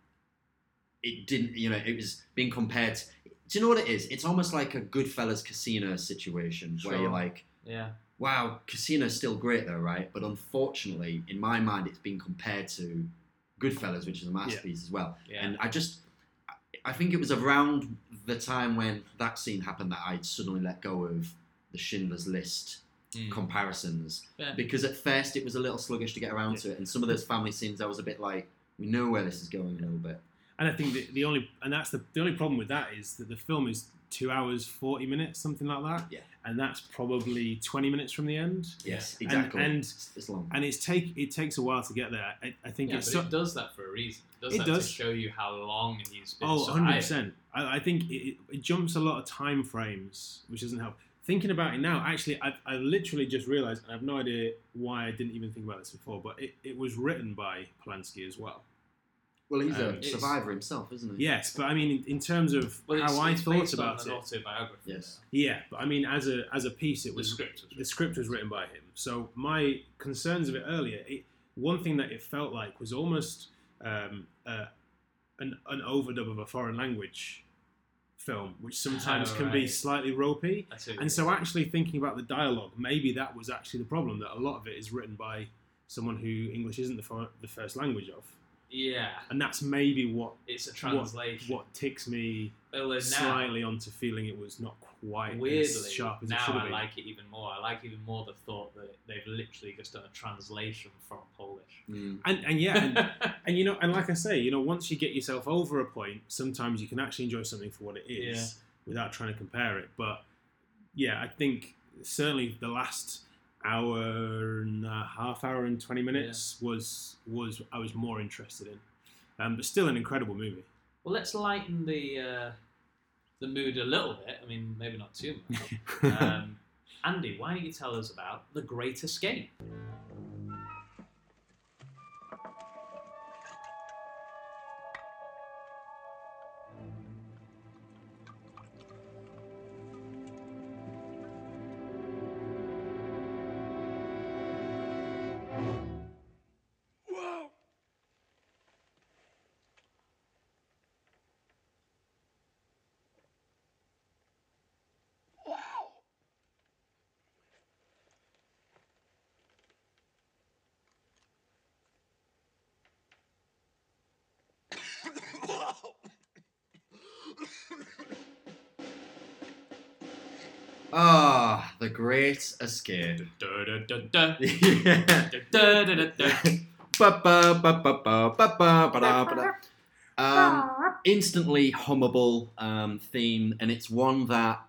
it didn't, you know, it was being compared to, do you know what it is? It's almost like a Goodfellas Casino situation where you're like, wow, Casino's still great though, right? But unfortunately, in my mind, it's being compared to Goodfellas, which is a masterpiece as well. Yeah. And I think it was around the time when that scene happened that I'd suddenly let go of the Schindler's List comparisons. Yeah. Because at first it was a little sluggish to get around to it. And some of those family scenes, I was a bit like, we know where this is going a little bit. And I think the only problem with that is that the film is 2 hours, 40 minutes, something like that. Yeah. And that's probably 20 minutes from the end. Yes, exactly. And it's long. And it takes a while to get there. I think it does that for a reason. It does. To show you how long he's been. Oh, 100%. I think it jumps a lot of time frames, which doesn't help. Thinking about it now, actually, I literally just realised, and I have no idea why I didn't even think about this before, but it was written by Polanski as well. Well, he's a survivor himself, isn't he? Yes, but I mean, in terms of how I thought about it, autobiography. Yes. Yeah, but I mean, as a piece, the script was written by him. So my concerns of it earlier, one thing that it felt like was almost an overdub of a foreign language film, which sometimes can be slightly ropey, and so actually thinking about the dialogue, maybe that was actually the problem, that a lot of it is written by someone who English isn't the first language of. Yeah, and that's maybe what it's a translation. What ticks me slightly onto feeling it was not quite as sharp as it should have been. Now I like it even more. I like even more the thought that they've literally just done a translation from Polish. And you know, and like I say, you know, once you get yourself over a point, sometimes you can actually enjoy something for what it is without trying to compare it. But yeah, I think certainly the last hour and 20 minutes was I was more interested in, but still an incredible movie. Well, let's lighten the mood a little bit. I mean, maybe not too much. Andy, why don't you tell us about The Great Escape? The Great Escape. Instantly hummable theme, and it's one that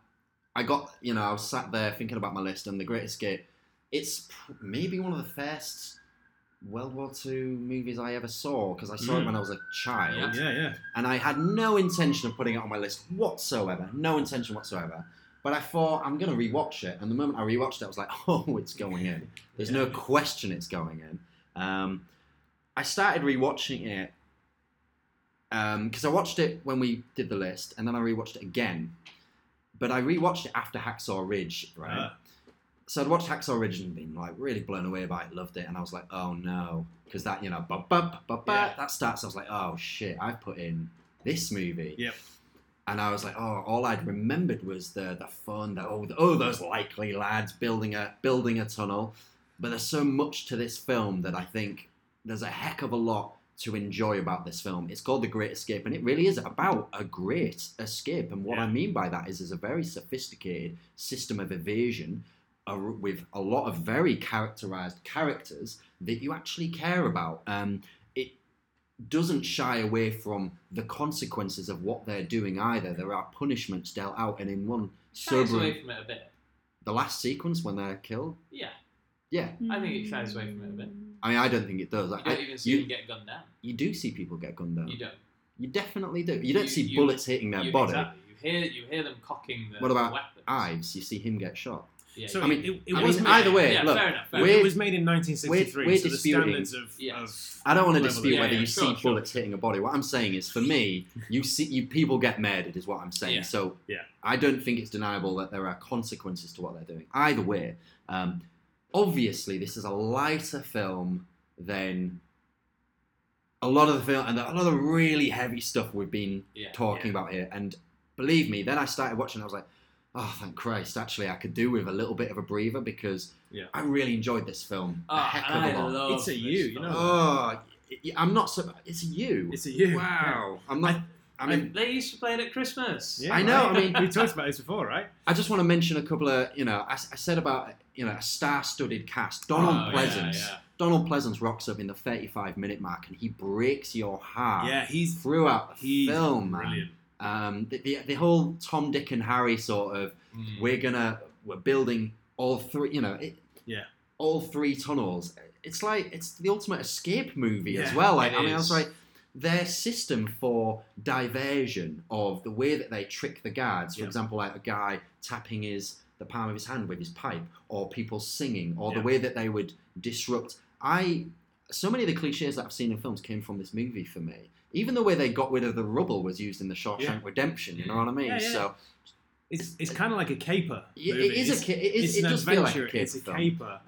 I got, you know, I was sat there thinking about my list, and The Great Escape, it's maybe one of the first World War II movies I ever saw, because I saw it when I was a child. Yeah. And I had no intention of putting it on my list whatsoever. No intention whatsoever. But I thought, I'm going to rewatch it. And the moment I rewatched it, I was like, oh, it's going in. There's no question it's going in. I started rewatching it because I watched it when we did the list, and then I rewatched it again. But I rewatched it after Hacksaw Ridge, right? So I'd watched Hacksaw Ridge and been like really blown away by it, loved it. And I was like, oh no. Because that, you know, that starts, I was like, oh shit, I've put in this movie. Yep. And I was like, oh, all I'd remembered was the fun, those likely lads building a tunnel. But there's so much to this film that I think there's a heck of a lot to enjoy about this film. It's called The Great Escape, and it really is about a great escape. And what I mean by that is there's a very sophisticated system of evasion with a lot of very characterized characters that you actually care about. It doesn't shy away from the consequences of what they're doing either. There are punishments dealt out, and in one... It shies away from it a bit. The last sequence when they're killed? Yeah. Yeah. I think it shies away from it a bit. I mean, I don't think it does. You don't even see them get gunned down. You do see people get gunned down. You don't. You definitely do. You don't see bullets hitting their body. Exactly. You hear them cocking the weapons. What about Ives? You see him get shot. Yeah, so I mean, it was made in 1963, we're so the standards of... Yes. I don't want to dispute whether you see bullets hitting a body. What I'm saying is, for me, people get murdered is what I'm saying. Yeah. So I don't think it's deniable that there are consequences to what they're doing. Either way, obviously this is a lighter film than a lot of the film, and a lot of the really heavy stuff we've been talking about here. And believe me, then I started watching, I was like, oh, thank Christ, actually, I could do with a little bit of a breather because I really enjoyed this film a heck of a lot. It's a you, you know. Oh, I'm not so... It's a you. It's a you. Wow. I'm not... I mean, they used to play it at Christmas. Yeah, I know. Right? I mean, we talked about this before, right? I just want to mention a couple of, I said about, a star-studded cast. Donald Pleasance. Yeah, yeah. Donald Pleasance rocks up in the 35-minute mark, and he breaks your heart. Yeah, he's throughout the film, man. Brilliant. The whole Tom, Dick, and Harry sort of we're building all three. All three tunnels. It's like it's the ultimate escape movie as well. Like I was like. Their system for diversion of the way that they trick the guards, for example, like a guy tapping the palm of his hand with his pipe, or people singing, or the way that they would disrupt. So many of the cliches that I've seen in films came from this movie for me. Even the way they got rid of the rubble was used in the Shawshank Redemption. You know what I mean? Yeah. So it's kind of like a caper. Movie. It is a caper. It does feel like a caper. It's a caper.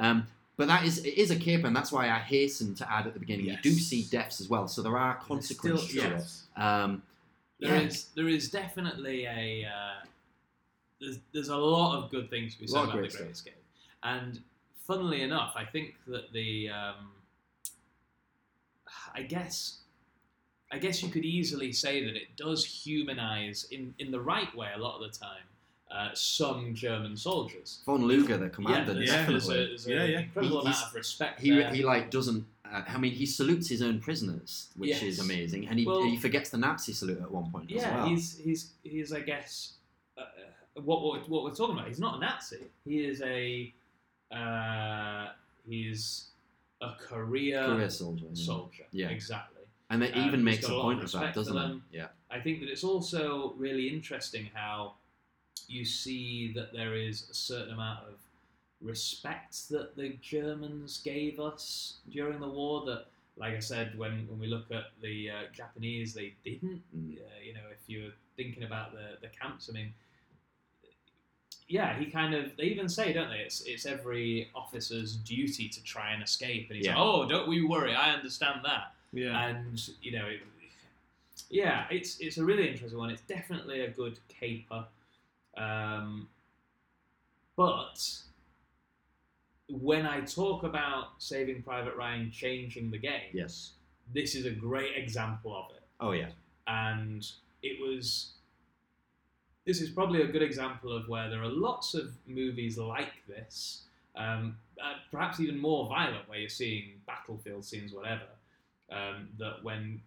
But it is a caper, and that's why I hasten to add at the beginning, you do see deaths as well, so there are consequences to it. There is definitely a... There's a lot of good things to be said about The Great Escape. And funnily enough, I think that the... I guess you could easily say that it does humanise, in the right way a lot of the time, some German soldiers. Von Luger, the commander, definitely. There's an incredible amount of respect there. He doesn't... he salutes his own prisoners, which is amazing, and he forgets the Nazi salute at one point as well. Yeah, he's I guess... what we're talking about, he's not a Nazi. He is a... he's a career soldier. Yeah. Exactly. And it even makes a point of that, doesn't it? Yeah. I think that it's also really interesting how... you see that there is a certain amount of respect that the Germans gave us during the war that, like I said, when we look at the Japanese, they didn't. If you're thinking about the camps, I mean, they even say, don't they, it's every officer's duty to try and escape. And he's like, oh, don't we worry, I understand that. Yeah. And, it's a really interesting one. It's definitely a good caper. But when I talk about Saving Private Ryan changing the game, this is a great example of it. Oh yeah, and this is probably a good example of where there are lots of movies like this, perhaps even more violent, where you're seeing battlefield scenes, whatever. That when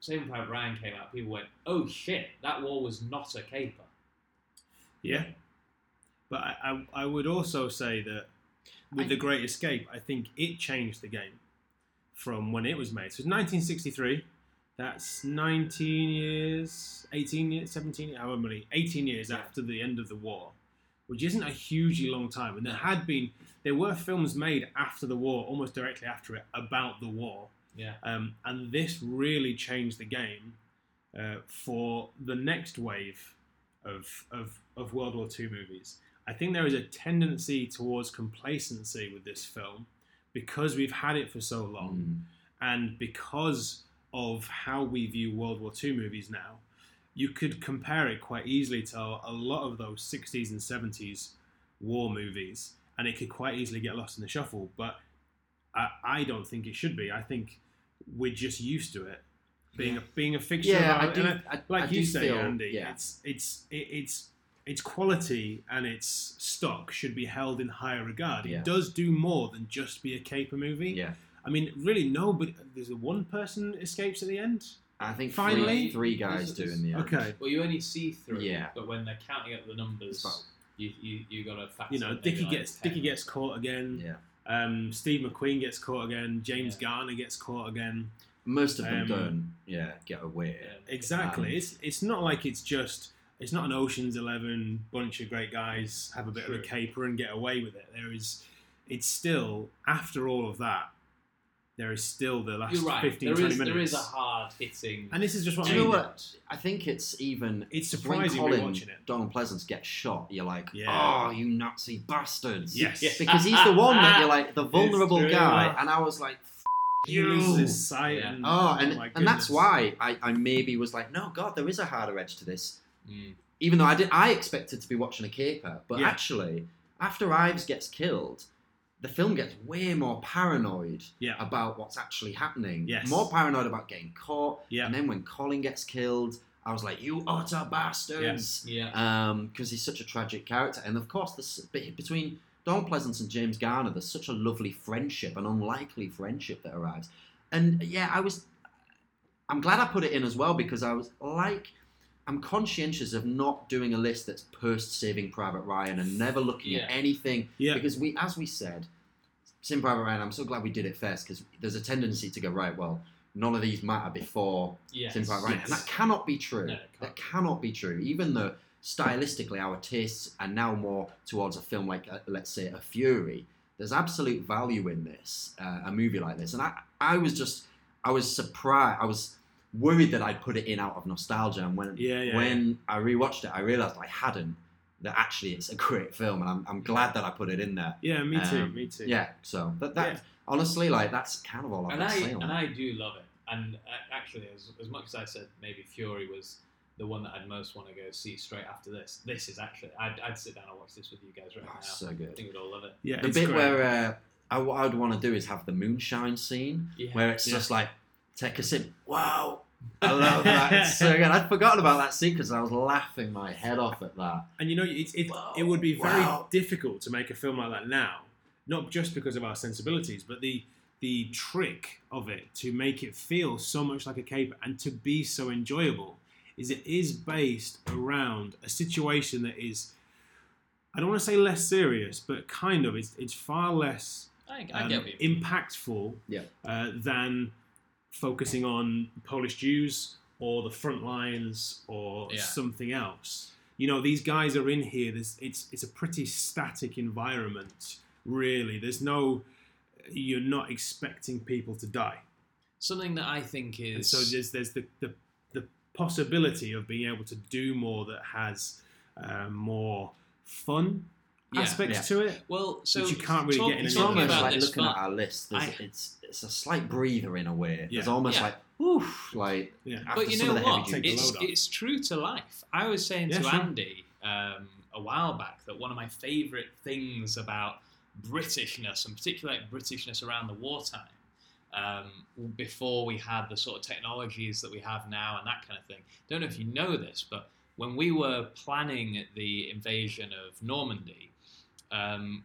Saving Private Ryan came out, people went, "Oh shit, that war was not a caper." Yeah, but I would also say that with The Great Escape, I think it changed the game from when it was made. So it's 1963, that's 18 years after the end of the war, which isn't a hugely long time. And there were films made after the war, almost directly after it, about the war. Yeah. And this really changed the game for the next wave of World War II movies. I think there is a tendency towards complacency with this film because we've had it for so long and because of how we view World War II movies now. You could compare it quite easily to a lot of those 60s and 70s war movies, and it could quite easily get lost in the shuffle, but I don't think it should be. I think we're just used to it being a fixture. Yeah, I do, and like you say, Andy, its quality and its stock should be held in higher regard. It does do more than just be a caper movie. Yeah, I mean, really, nobody. There's one person escapes at the end. I think finally three guys do in the end. Okay, well, you only see three. Yeah, but when they're counting up the numbers, you got to factor. You know, Dickie gets caught again. Yeah. Steve McQueen gets caught again. James Garner gets caught again. Most of them don't, get away. Yeah. Exactly. It's not like it's just. It's not an Ocean's 11 bunch of great guys have a bit of a caper and get away with it. It's still after all of that. There is still the last 15, 20 minutes. There is a hard hitting. And this is just what I mean. You know what? I think it's even. It's surprising when watching it. Donald Pleasance gets shot. You're like, oh, you Nazi bastards! Yes, because he's the one that you're like the vulnerable guy. And I was like, you lose this sight. Yeah. Oh, and that's why I maybe was like, no, God, there is a harder edge to this. Mm. Even though I expected to be watching a caper, but actually, after Ives gets killed. The film gets way more paranoid about what's actually happening. Yes. More paranoid about getting caught. Yeah. And then when Colin gets killed, I was like, you utter bastards. Yeah. Because he's such a tragic character. And of course, between Donald Pleasance and James Garner, there's such a lovely friendship, an unlikely friendship that arrives. And I'm glad I put it in as well because I was like, I'm conscientious of not doing a list that's post-Saving Private Ryan and never looking at anything. Yeah. Because as we said, Saving Private Ryan, I'm so glad we did it first because there's a tendency to go, right, well, none of these matter before Saving Private Ryan. And that cannot be true. No, that cannot be true. Even though stylistically our tastes are now more towards a film like, let's say, A Fury. There's absolute value in this, a movie like this. And I was surprised. I was worried that I'd put it in out of nostalgia, and when I rewatched it, I realised I hadn't. That actually, it's a great film, and I'm glad that I put it in there. Yeah, me too. Yeah, so that honestly, like that's kind of all I've got to say on it. And I do love it. And actually, as much as I said, maybe Fury was the one that I'd most want to go see straight after this. This is actually, I'd sit down and watch this with you guys right now. So good. I think we'd all love it. Yeah, the bit where what I'd want to do is have the moonshine scene, where it's just like take a sip. Wow. I love that. It's so good. I'd forgotten about that scene because I was laughing my head off at that. And you know, it would be very difficult to make a film like that now, not just because of our sensibilities, but the trick of it to make it feel so much like a caper and to be so enjoyable is it is based around a situation that is, I don't want to say less serious, but kind of it's far less impactful than focusing on Polish Jews or the front lines or something else. You know, these guys are in here. It's a pretty static environment, really. There's no... You're not expecting people to die. Something that I think is... And so there's the possibility of being able to do more that has more fun aspects to it. Well, so which you can't really get in. It's almost like looking at our list. It's a slight breather in a way. It's almost like, oof, like. Yeah. But you know what? It's true to life. I was saying to Andy a while back that one of my favourite things about Britishness, and particularly like Britishness around the wartime, before we had the sort of technologies that we have now and that kind of thing. Don't know if you know this, but when we were planning the invasion of Normandy,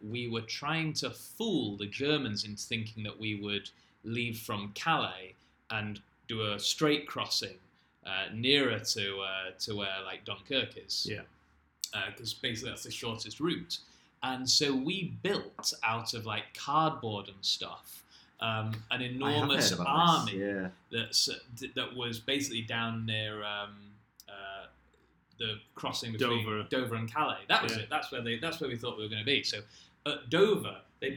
we were trying to fool the Germans into thinking that we would leave from Calais and do a strait crossing nearer to where like Dunkirk is. Yeah. Because basically that's the shortest route. And so we built out of like cardboard and stuff an enormous army that was basically down near the crossing between Dover and Calais. That was it. That's where we thought we were going to be. So at Dover, they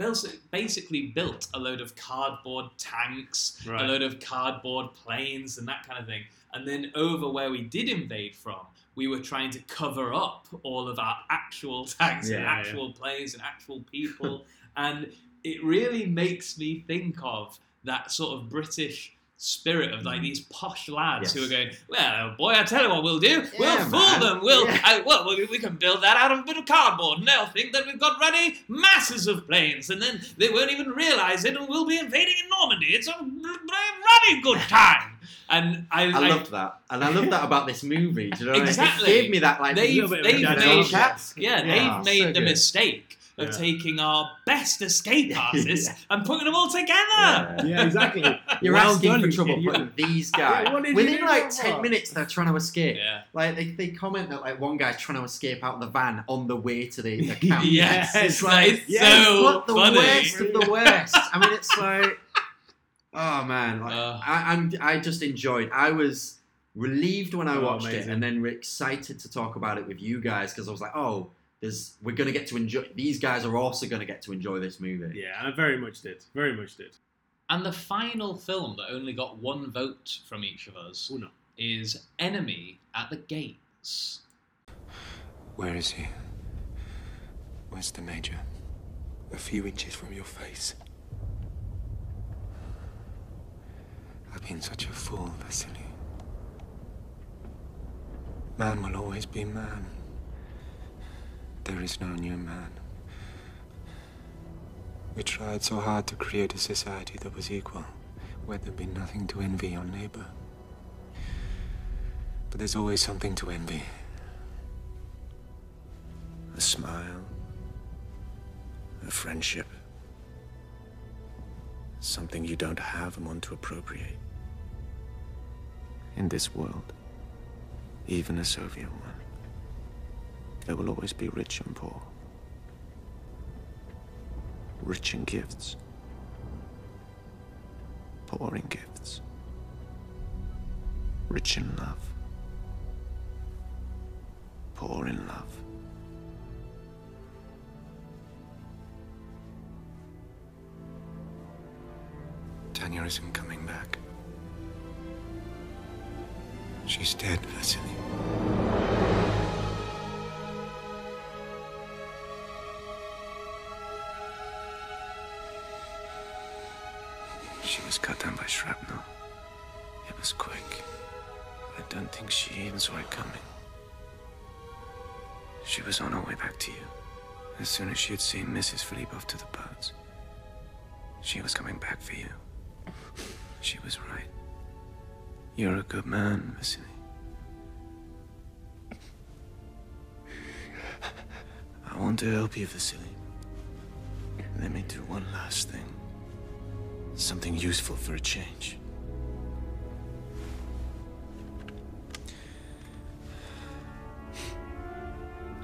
basically built a load of cardboard tanks, a load of cardboard planes and that kind of thing. And then over where we did invade from, we were trying to cover up all of our actual tanks and actual planes and actual people. And it really makes me think of that sort of British spirit of like these posh lads who are going, well, boy, I tell you what we'll do. We'll fool them. We can build that out of a bit of cardboard, and they'll think that we've got ready masses of planes, and then they won't even realise it, and we'll be invading in Normandy. It's a bloody good time. And I loved that. And I love that about this movie. Do you know exactly. It gave me that like little bit of cats. They've made the mistake of taking our best escape artists and putting them all together. Yeah, exactly. You're asking for trouble putting these guys. Within like 10 minutes, they're trying to escape. Yeah. Like they comment that like one guy's trying to escape out of the van on the way to the camp. It's like so the worst of the worst. I mean, it's like, oh man, like, I just enjoyed. I was relieved when I watched it, and then we're excited to talk about it with you guys because I was like, oh. We're going to get to enjoy... These guys are also going to get to enjoy this movie. Yeah, I very much did. Very much did. And the final film that only got one vote from each of us is Enemy at the Gates. Where is he? Where's the Major? A few inches from your face. I've been such a fool, Vasily. Man will always be man. There is no new man. We tried so hard to create a society that was equal, where there'd be nothing to envy your neighbor. But there's always something to envy. A smile, a friendship, something you don't have and want to appropriate. In this world, even a Soviet one. There will always be rich and poor. Rich in gifts. Poor in gifts. Rich in love. Poor in love. Tanya isn't coming back. She's dead, Vasily. She was cut down by shrapnel. It was quick. I don't think she even saw it coming. She was on her way back to you. As soon as she had seen Mrs. Filipov to the boats, she was coming back for you. She was right. You're a good man, Vasily. I want to help you, Vasily. Let me do one last thing. Something useful for a change.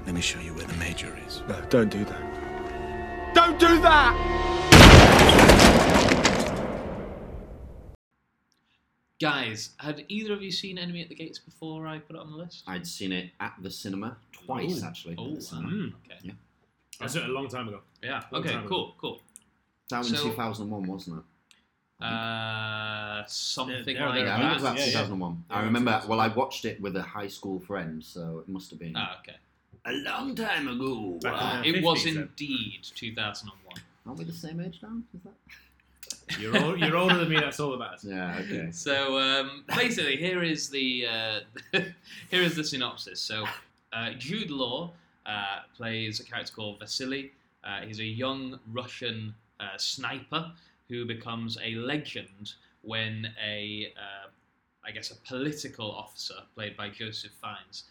Let me show you where the Major is. No, don't do that. Don't do that! Guys, had either of you seen Enemy at the Gates before I put it on the list? I'd seen it at the cinema twice, actually. Oh, okay. Yeah. I saw it a long time ago. Yeah, okay, cool. That was in 2001, wasn't it? Something like that. I think it was about 2001. I remember, well, I watched it with a high school friend, so it must have been a long time ago. It was indeed 2001. Aren't we the same age now? Is that? You're older than me, that's all about it. Yeah, okay. So basically, here is the synopsis. So Jude Law plays a character called Vasily. He's a young Russian sniper who becomes a legend when a political officer, played by Joseph Fiennes,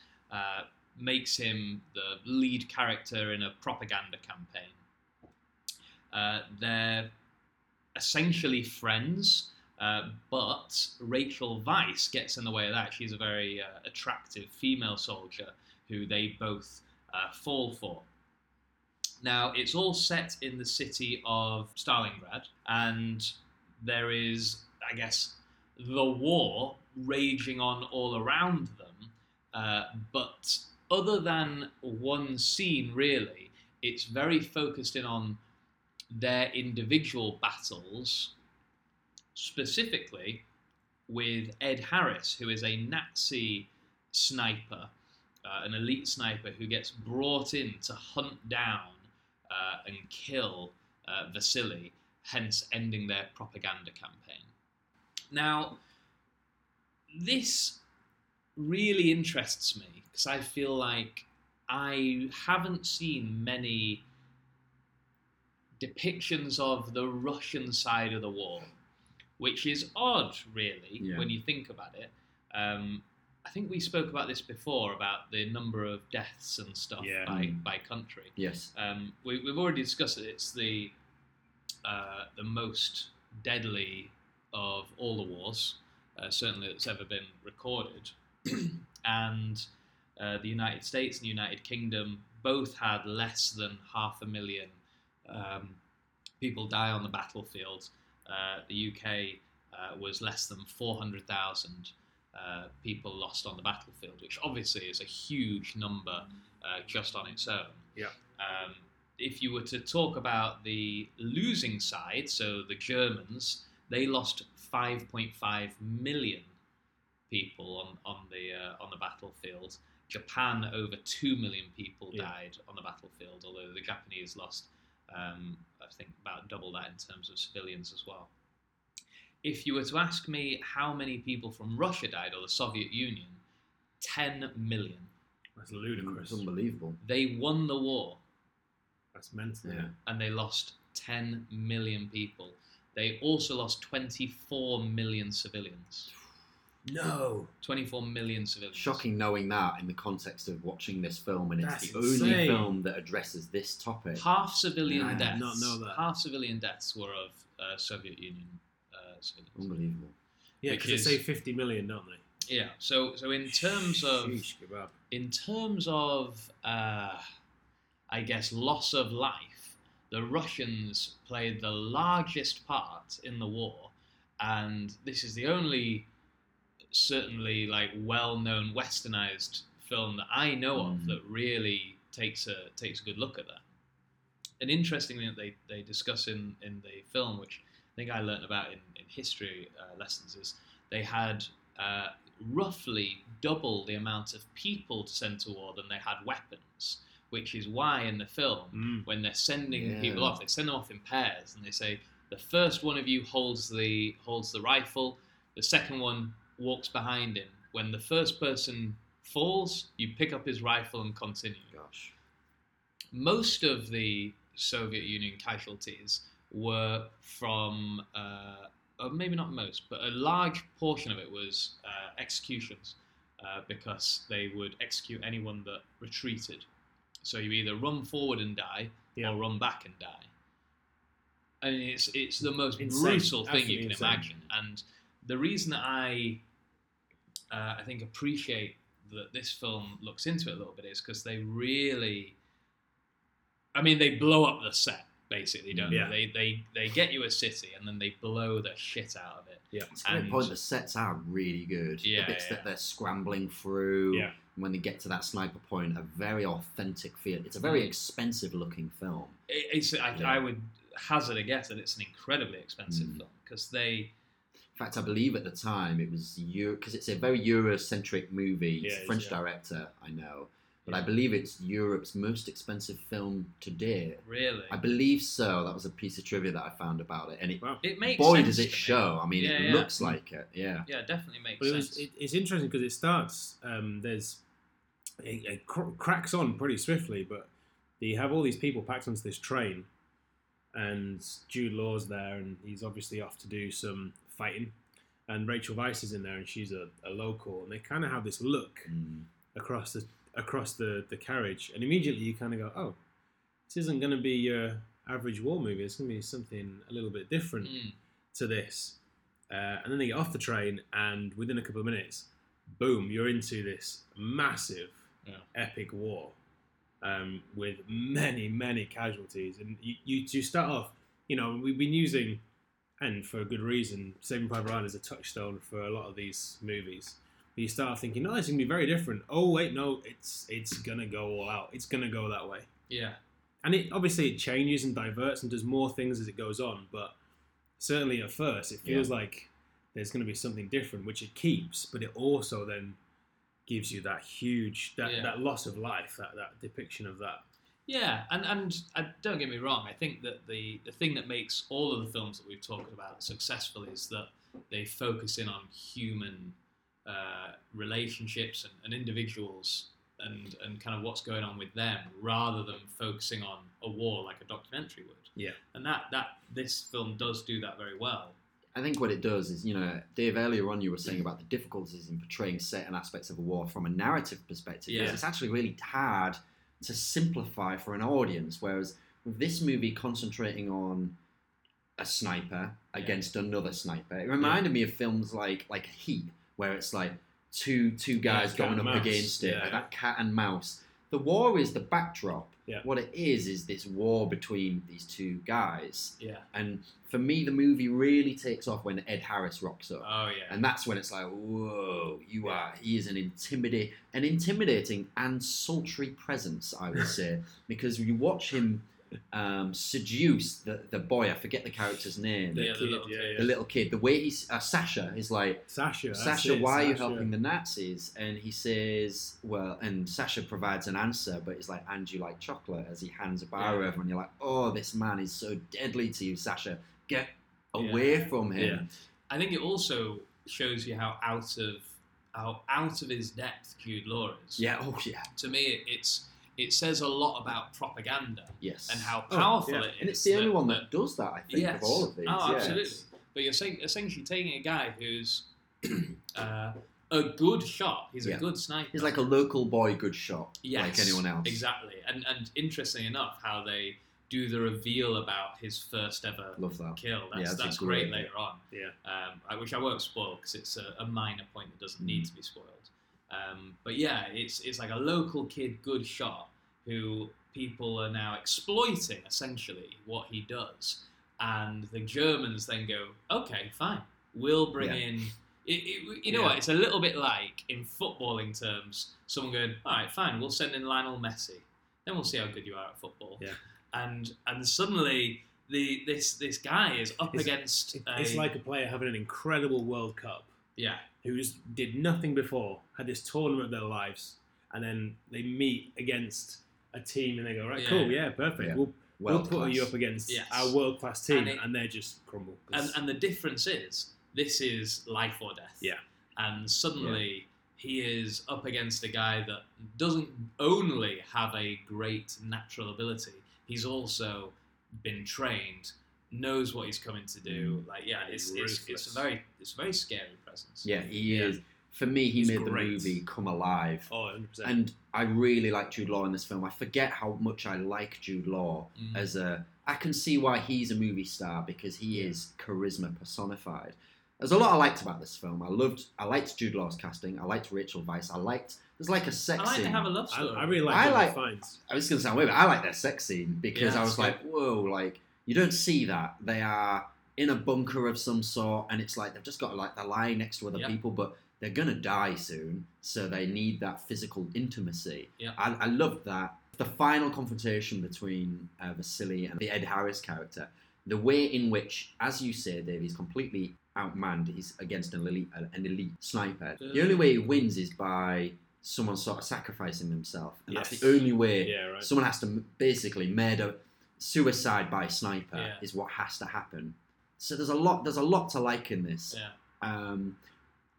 makes him the lead character in a propaganda campaign. They're essentially friends, but Rachel Weisz gets in the way of that. She's a very attractive female soldier who they both fall for. Now, it's all set in the city of Stalingrad, and there is, I guess, the war raging on all around them, but other than one scene, really, it's very focused in on their individual battles, specifically with Ed Harris, who is a Nazi sniper, an elite sniper who gets brought in to hunt down and kill Vasily, hence ending their propaganda campaign. Now, this really interests me because I feel like I haven't seen many depictions of the Russian side of the war, which is odd, really, when you think about it. I think we spoke about this before, about the number of deaths and stuff by country. Yes. We've already discussed it. It's the most deadly of all the wars, certainly that's ever been recorded. And the United States and the United Kingdom both had less than 500,000 people die on the battlefield. The UK was less than 400,000 people lost on the battlefield, which obviously is a huge number just on its own. Yeah. If you were to talk about the losing side, so the Germans, they lost 5.5 million people on the battlefield. Japan, over 2 million people died on the battlefield, although the Japanese lost, I think, about double that in terms of civilians as well. If you were to ask me how many people from Russia died, or the Soviet Union, 10 million. That's ludicrous. That's unbelievable. They won the war. That's mental. Yeah. And they lost 10 million people. They also lost 24 million civilians. No. 24 million civilians. Shocking knowing that in the context of watching this film, and it's the only film that addresses this topic. Half civilian deaths. I did not know that. Half civilian deaths were of Soviet Union. Unbelievable. Yeah, because they say 50 million, don't they? Yeah. So in terms of, I guess, loss of life, the Russians played the largest part in the war, and this is the only, certainly, like, well-known Westernized film that I know of that really takes a good look at that. And interestingly, that they discuss in the film, which I think I learned about in history lessons, is they had roughly double the amount of people to send to war than they had weapons, which is why in the film, when they're sending people off, they send them off in pairs, and they say, the first one of you holds the rifle, the second one walks behind him. When the first person falls, you pick up his rifle and continue. Gosh. Most of the Soviet Union casualties were from, maybe not most, but a large portion of it was executions, because they would execute anyone that retreated. So you either run forward and die, or run back and die. I mean, it's the most brutal thing you can imagine. And the reason that I think appreciate that this film looks into it a little bit is because they really, I mean, they blow up the set. Basically, don't they? They get you a city and then they blow the shit out of it. Yeah, it's a good point. The sets are really good. Yeah, the bits that they're scrambling through, and when they get to that sniper point, a very authentic feel. It's a very expensive-looking film. I would hazard a guess that it's an incredibly expensive film because they. In fact, I believe at the time it was because it's a very Eurocentric movie. It's a French director, I know. But I believe it's Europe's most expensive film to date. Really? I believe so. That was a piece of trivia that I found about it. And it makes sense. Boy, does it show. I mean, it looks like it. Yeah. Yeah, it definitely makes sense. It's interesting because it starts, cracks on pretty swiftly, but you have all these people packed onto this train, and Jude Law's there, and he's obviously off to do some fighting. And Rachel Weisz is in there, and she's a local, and they kind of have this look across the carriage, and immediately you kind of go, oh, this isn't going to be your average war movie, it's going to be something a little bit different to this, and then they get off the train, and within a couple of minutes, boom, you're into this massive epic war with many, many casualties, and you start off, you know, we've been using, and for a good reason, Saving Private Ryan is a touchstone for a lot of these movies. You start thinking, oh, it's going to be very different. Oh, wait, no, it's going to go all out. It's going to go that way. Yeah. And it obviously it changes and diverts and does more things as it goes on, but certainly at first it feels like there's going to be something different, which it keeps, but it also then gives you that huge, that loss of life, that depiction of that. Yeah, and don't get me wrong, I think that the thing that makes all of the films that we've talked about successful is that They focus in on human relationships and individuals and kind of what's going on with them, rather than focusing on a war like a documentary would. Yeah. And that this film does do that very well. I think what it does is, you know, Dave, earlier on you were saying about the difficulties in portraying certain aspects of a war from a narrative perspective. Yeah. Because it's actually really hard to simplify for an audience, whereas with this movie concentrating on a sniper against another sniper, it reminded me of films like Heat, where it's like two guys going up against it, like that cat and mouse. The war is the backdrop. Yeah. What it is this war between these two guys. Yeah. And for me, the movie really takes off when Ed Harris rocks up. Oh, yeah. And that's when it's like, whoa, he is an intimidating and sultry presence, I would say, because you watch him seduce the boy. I forget the character's name. The little kid. The way he's Sasha is like, Sasha, why are you helping the Nazis? And he says, well, and Sasha provides an answer, but he's like, and you like chocolate, as he hands a bar over, and you're like, oh, this man is so deadly to you, Sasha. Get away from him. Yeah. I think it also shows you how out of his depth Jude Law is. Yeah. Oh yeah. To me, it says a lot about propaganda and how powerful it is. And it's the only one that does that, I think, of all of these. Oh, absolutely. Yes. But you're saying, essentially taking a guy who's a good shot. He's a good sniper. He's like a local boy good shot, like anyone else. Exactly. And interesting enough how they do the reveal about his first ever kill. That's great later on. Yeah. Which I won't spoil because it's a minor point that doesn't need to be spoiled. But yeah, it's like a local kid good shot who people are now exploiting, essentially, what he does. And the Germans then go, okay, fine, we'll bring in... you know what, it's a little bit like, in footballing terms, someone going, all right, fine, we'll send in Lionel Messi. Then we'll see how good you are at football. Yeah. And suddenly... This guy is against... It's like a player having an incredible World Cup. Yeah. Who just did nothing before, had this tournament of their lives, and then they meet against a team and they go, right, cool, perfect. Yeah. We'll put you up against our world-class team, and they just crumble. And the difference is, this is life or death. Yeah. And suddenly he is up against a guy that doesn't only have a great natural ability, he's also been trained, knows what he's coming to do. Like, it's a very scary presence. Yeah, he is. For me, he's made the movie come alive. Oh, 100%. And I really like Jude Law in this film. I forget how much I like Jude Law as a... I can see why he's a movie star, because he is charisma personified. There's a lot I liked about this film. I liked Jude Law's casting. I liked Rachel Weisz. There's like a sex scene. I like to have a love story. I really like finds. I was going to sound weird, but I like their sex scene because I was good. Like, whoa, like, you don't see that. They are in a bunker of some sort, and it's like they've just got, like, they're lying next to other people, but they're going to die soon, so they need that physical intimacy. Yep. I loved that. The final confrontation between Vasily and the Ed Harris character, the way in which, as you say, Dave, he's completely outmanned. He's against an elite sniper. The only way he wins is by... someone sort of sacrificing themselves, and that's the only way. Yeah, right. Someone has to basically murder, suicide by sniper is what has to happen. So there's a lot to like in this. Yeah.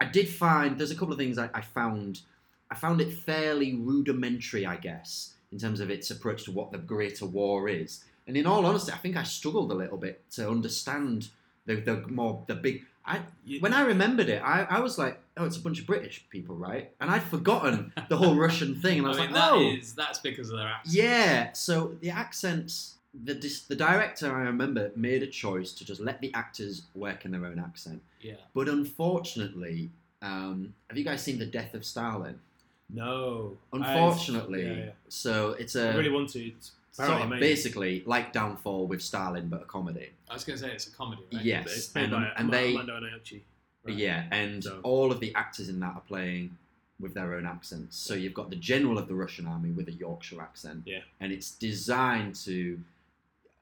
I did find there's a couple of things I found it fairly rudimentary, I guess, in terms of its approach to what the greater war is. And in all honesty, I think I struggled a little bit to understand the big. When I remembered it, I was like, oh, it's a bunch of British people, right? And I'd forgotten the whole Russian thing. And that's because of their accent. Yeah, so the accents, the director, I remember, made a choice to just let the actors work in their own accent. Yeah. But unfortunately, have you guys seen The Death of Stalin? No. Unfortunately. So it's a... I really want to... Sort of basically like Downfall with Stalin, but a comedy. I was going to say it's a comedy, right? Yes. It's played by Lando Iannucci. Right? Yeah, and all of the actors in that are playing with their own accents. So you've got the general of the Russian army with a Yorkshire accent. Yeah. And it's designed to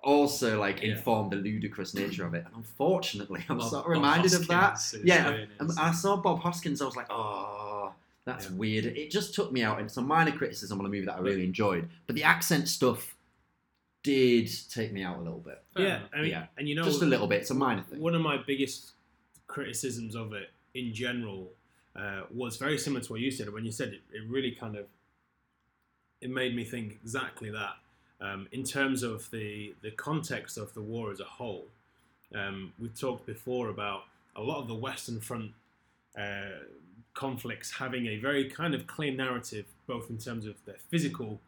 also like inform the ludicrous nature of it. And unfortunately, I'm sort of reminded of that. Yeah, I saw Bob Hoskins, I was like, oh... That's weird. It just took me out, and it's a minor criticism on a movie that I really enjoyed. But the accent stuff did take me out a little bit. Yeah, I mean, and you know, just a little bit. It's a minor thing. One of my biggest criticisms of it in general was very similar to what you said. When you said it, it really kind of, it made me think exactly that. In terms of the context of the war as a whole, we've talked before about a lot of the Western Front conflicts having a very kind of clear narrative, both in terms of their physical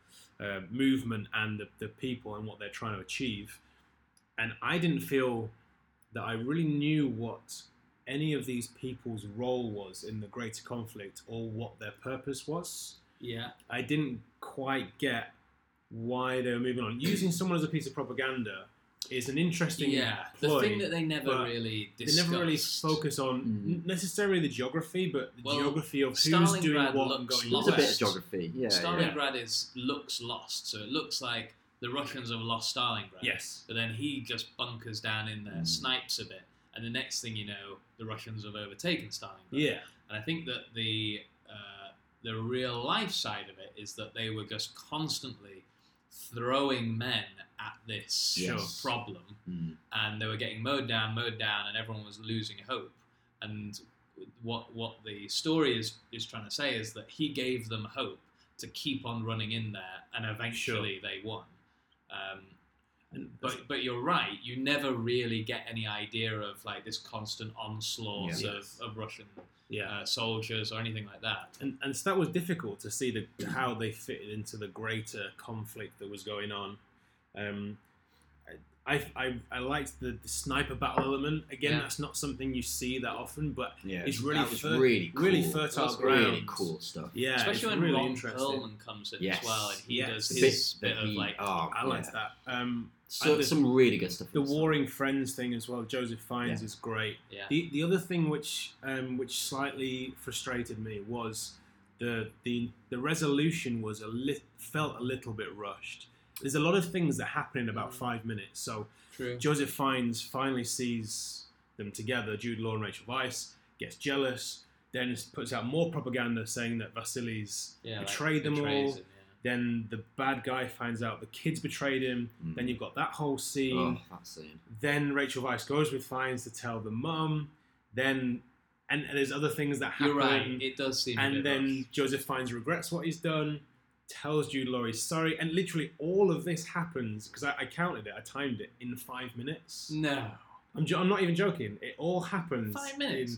movement and the people and what they're trying to achieve. And I didn't feel that I really knew what any of these people's role was in the greater conflict or what their purpose was. Yeah. I didn't quite get why they were moving on. Using someone as a piece of propaganda is an interesting ploy, the thing that they never really discussed. They never really focus on necessarily the geography, but the geography of who's doing what and going west. There's a bit of geography. Yeah, Stalingrad looks lost, so it looks like the Russians have lost Stalingrad. Yes. But then he just bunkers down in there, snipes a bit, and the next thing you know, the Russians have overtaken Stalingrad. Yeah. And I think that the real life side of it is that they were just constantly throwing men at this problem, and they were getting mowed down, and everyone was losing hope. And what the story is trying to say is that he gave them hope to keep on running in there, and eventually they won. But you're right, you never really get any idea of like this constant onslaught of Russian soldiers or anything like that. And so that was difficult to see how they fitted into the greater conflict that was going on. I liked the sniper battle element. Again, that's not something you see that often, but it's really really fertile ground. Really cool stuff. Yeah, especially when really Ron Perlman comes in as well, and he does his bit of like. I liked that. So some really good stuff. The Warring Friends thing as well. Joseph Fiennes is great. Yeah. The other thing which slightly frustrated me was the resolution was felt a little bit rushed. There's a lot of things that happen in about 5 minutes. So Joseph Fiennes finally sees them together, Jude Law and Rachel Weisz, gets jealous, then puts out more propaganda saying that Vasily's betrayed them all. Then the bad guy finds out the kids betrayed him. Then you've got that whole scene. Oh, that scene. Then Rachel Weisz goes with Fiennes to tell the mum. Then and there's other things that happen. You're right. It does seem. And a bit then rough. Joseph Fiennes regrets what he's done. Tells Jude Law he's sorry, and literally all of this happens because I counted it, I timed it in 5 minutes. No, I'm not even joking. It all happens. 5 minutes.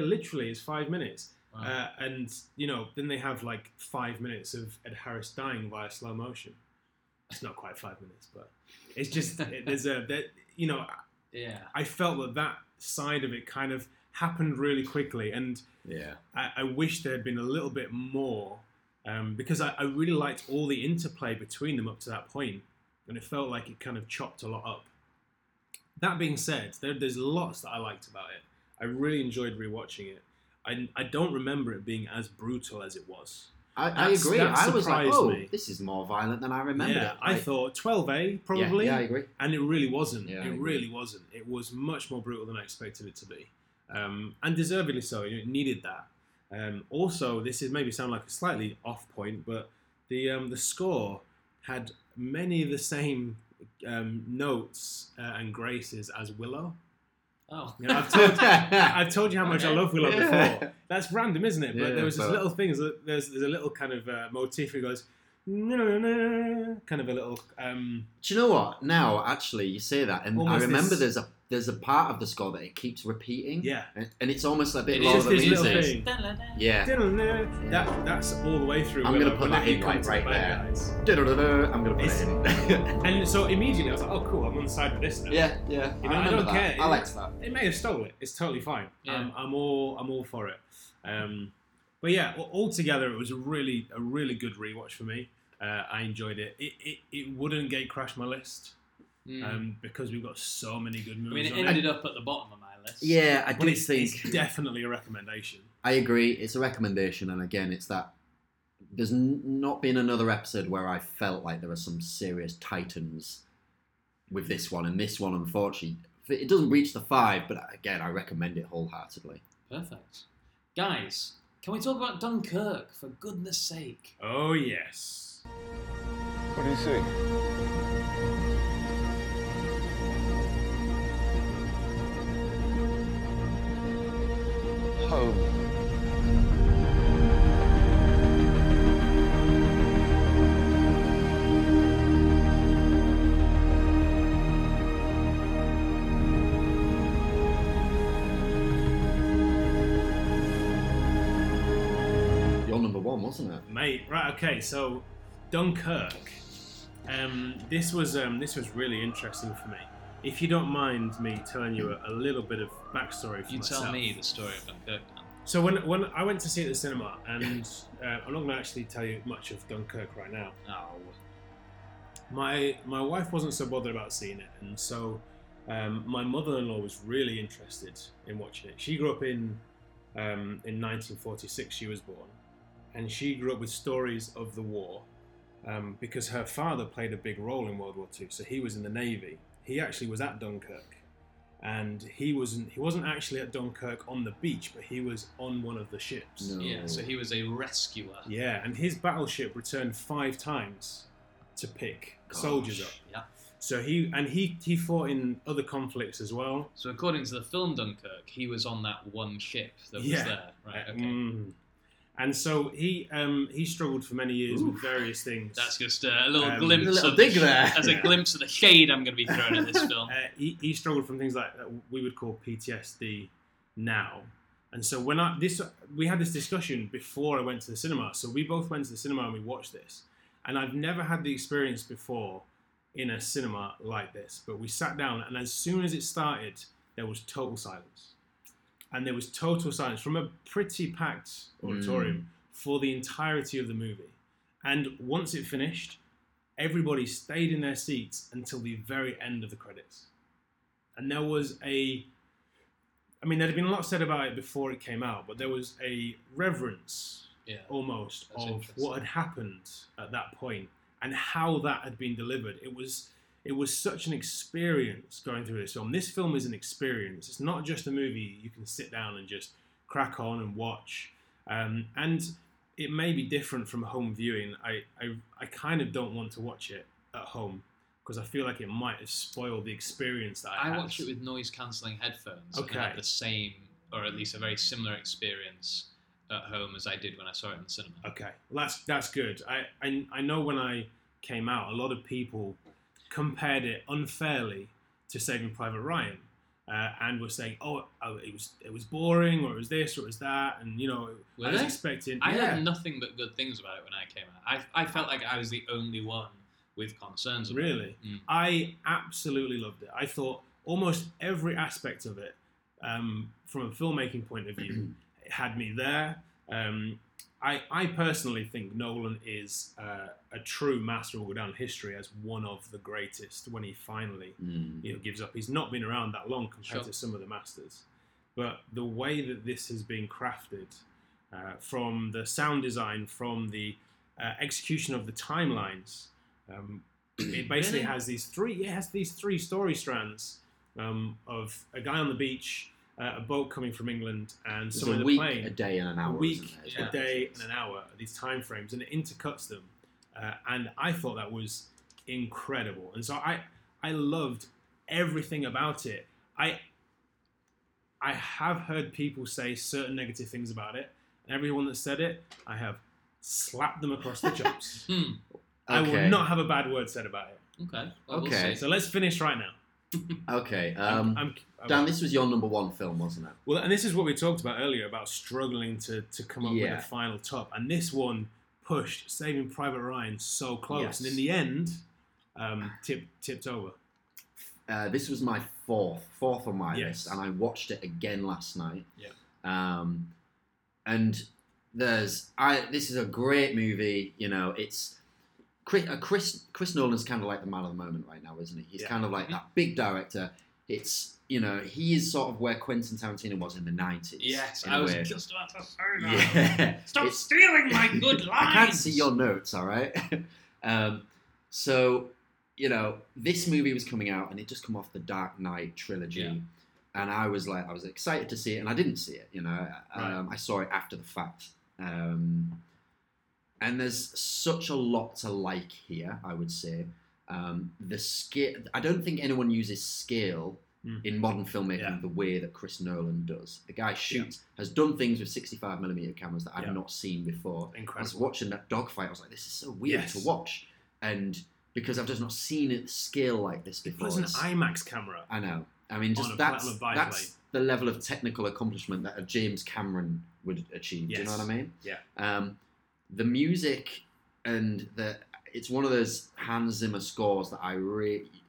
Literally, it's 5 minutes. Wow. And you know, then they have like 5 minutes of Ed Harris dying via slow motion. It's not quite 5 minutes, but it's just I felt that side of it kind of happened really quickly, and I wish there had been a little bit more. Because I really liked all the interplay between them up to that point, and it felt like it kind of chopped a lot up. That being said, there's lots that I liked about it. I really enjoyed rewatching it. I don't remember it being as brutal as it was. I agree. I was like, this is more violent than I remembered it. Like, I thought 12A probably. Yeah, I agree. And it really wasn't. Yeah, it really wasn't. It was much more brutal than I expected it to be, and deservedly so. It needed that. Also, this is maybe sound like a slightly off point, but the score had many of the same notes and graces as Willow. Oh, you know, I've told you how much I love Willow before. That's random, isn't it? But there was this little thing. There's a little kind of motif that goes no, kind of a little. Do you know what? Now, actually, you say that, and I remember this... There's a part of the score that it keeps repeating. Yeah. And it's almost like a bit Lord of the Rings. Yeah. That's all the way through. I'm going to put that in right there. I'm going to put it in. And so immediately I was like, oh, cool, I'm on the side of this now. Yeah, yeah. You know, I don't care. I liked that. It may have stole it. It's totally fine. Yeah. I'm all for it. But yeah, altogether it was a really good rewatch for me. I enjoyed it. It wouldn't gatecrash my list. Because we've got so many good movies. I mean, it ended up at the bottom of my list. Yeah, I do think it's definitely a recommendation. I agree, it's a recommendation, and again, it's that there's not been another episode where I felt like there were some serious titans with this one, and this one, unfortunately, it doesn't reach the 5, but again, I recommend it wholeheartedly. Perfect. Guys, can we talk about Dunkirk, for goodness sake? Oh, yes. What do you say? home. Wasn't it? Mate, right, okay, so Dunkirk. This was really interesting for me. If you don't mind me telling you a little bit of backstory for myself. You tell me the story of Dunkirk now. So when I went to see it at the cinema, and I'm not going to actually tell you much of Dunkirk right now. Oh. My wife wasn't so bothered about seeing it, and so my mother-in-law was really interested in watching it. She grew up in 1946, she was born. And she grew up with stories of the war because her father played a big role in World War II. So he was in the Navy. He actually was at Dunkirk, and he wasn't actually at Dunkirk on the beach, but he was on one of the ships. No. Yeah, so he was a rescuer. Yeah, and his battleship returned 5 times to pick soldiers up. Yeah. So he fought in other conflicts as well. So according to the film Dunkirk, he was on that one ship that was there. Right. Okay. And so he struggled for many years with various things. That's just a little glimpse, a little dig there. That's a glimpse of the shade I'm going to be throwing at this film. He struggled from things like that we would call PTSD now. And so we had this discussion before I went to the cinema. So we both went to the cinema and we watched this. And I've never had the experience before in a cinema like this. But we sat down, and as soon as it started, there was total silence. And there was total silence from a pretty packed auditorium for the entirety of the movie. And once it finished, everybody stayed in their seats until the very end of the credits. And there was there had been a lot said about it before it came out, but there was a reverence almost of what had happened at that point and how that had been delivered. It was such an experience going through this film. This film is an experience. It's not just a movie you can sit down and just crack on and watch. And it may be different from home viewing. I kind of don't want to watch it at home because I feel like it might have spoiled the experience that I had. I watched it with noise-cancelling headphones. Okay. And had the same, or at least a very similar experience at home as I did when I saw it in the cinema. Okay, well, that's good. I know when I came out, a lot of people compared it unfairly to Saving Private Ryan, and were saying, it was boring, or it was this, or it was that, and I was expecting. I heard nothing but good things about it when I came out. I felt like I was the only one with concerns about it. Really? Mm. I absolutely loved it. I thought almost every aspect of it, from a filmmaking point of view, it had me there. I personally think Nolan is a true master who will go down in history as one of the greatest when he finally gives up. He's not been around that long compared to some of the masters. But the way that this has been crafted, from the sound design, from the execution of the timelines, it basically has these three story strands of a guy on the beach, a boat coming from England, and someone in a plane. A week, a day, and an hour. A week, a day, and an hour. These time frames, and it intercuts them. And I thought that was incredible. And so I loved everything about it. I have heard people say certain negative things about it, and everyone that said it, I have slapped them across the chops. Okay. I will not have a bad word said about it. Okay. Well, okay. We'll see. So let's finish right now. Okay, Dan, this was your number one film, wasn't it? Well, and this is what we talked about earlier, about struggling to come up with a final top. And this one pushed Saving Private Ryan so close. Yes. And in the end, tipped over. This was my fourth on my list, and I watched it again last night. Yeah. And this is a great movie, it's... Chris Nolan's kind of like the man of the moment right now, isn't he? He's kind of like that big director. It's, he is sort of where Quentin Tarantino was in the 90s. Yes, I was just about to say that. Yeah. Stop stealing my good lines! I can't see your notes, all right? This movie was coming out, and it just come off the Dark Knight trilogy. Yeah. And I was excited to see it, and I didn't see it, I saw it after the fact. And there's such a lot to like here, I would say. The scale, I don't think anyone uses scale in modern filmmaking the way that Chris Nolan does. The guy shoots, has done things with 65mm cameras that I've not seen before. Incredible. I was watching that dogfight, I was like, this is so weird to watch. And because I've just not seen it scale like this before. It was an IMAX camera. I know. I mean, just that's the level of technical accomplishment that a James Cameron would achieve. Yes. Do you know what I mean? Yeah. The music and it's one of those Hans Zimmer scores that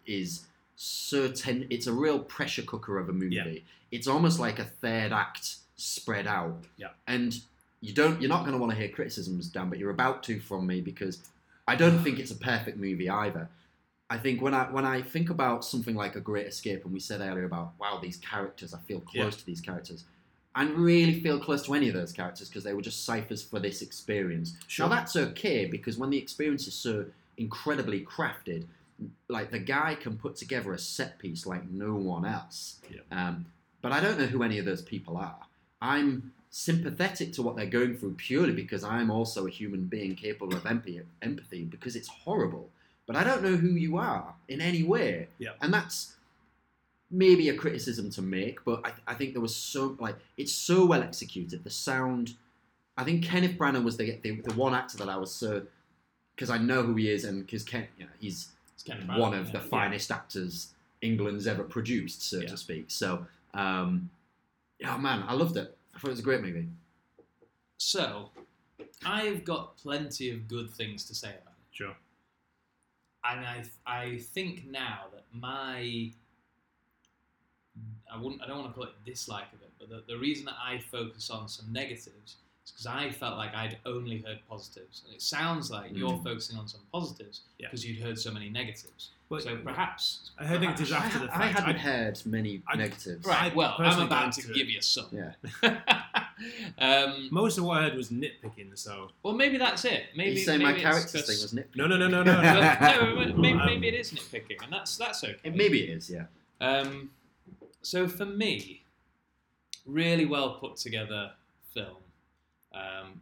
it's a real pressure cooker of a movie. Yeah. It's almost like a third act spread out. Yeah. And you're not going to want to hear criticisms, Dan, but you're about to from me, because I don't think it's a perfect movie either. I think when I think about something like A Great Escape, and we said earlier about, wow, these characters, I feel close to these characters. I really feel close to any of those characters because they were just ciphers for this experience. Sure. Now that's okay, because when the experience is so incredibly crafted, like the guy can put together a set piece like no one else. Yeah. But I don't know who any of those people are. I'm sympathetic to what they're going through purely because I'm also a human being capable of empathy because it's horrible. But I don't know who you are in any way. Yeah. And that's maybe a criticism to make, but I think there was it's so well executed. The sound, I think Kenneth Branagh was the one actor that I was because I know who he is, and because he's one of the finest actors England's ever produced, so to speak. So, I loved it. I thought it was a great movie. So, I've got plenty of good things to say about it. Sure. And I think now that I don't want to call it dislike of it, but the reason that I focus on some negatives is because I felt like I'd only heard positives, and it sounds like you're focusing on some positives because you'd heard so many negatives. Well, so perhaps I heard negatives after the fact. I hadn't heard many negatives. Right. Well, I'm about to give you some. Yeah. Most of what I heard was nitpicking, so... Well, maybe that's it. Maybe you say my character thing was nitpicking. No. Maybe it is nitpicking, and that's okay. Maybe it is, yeah. So for me, really well put together film.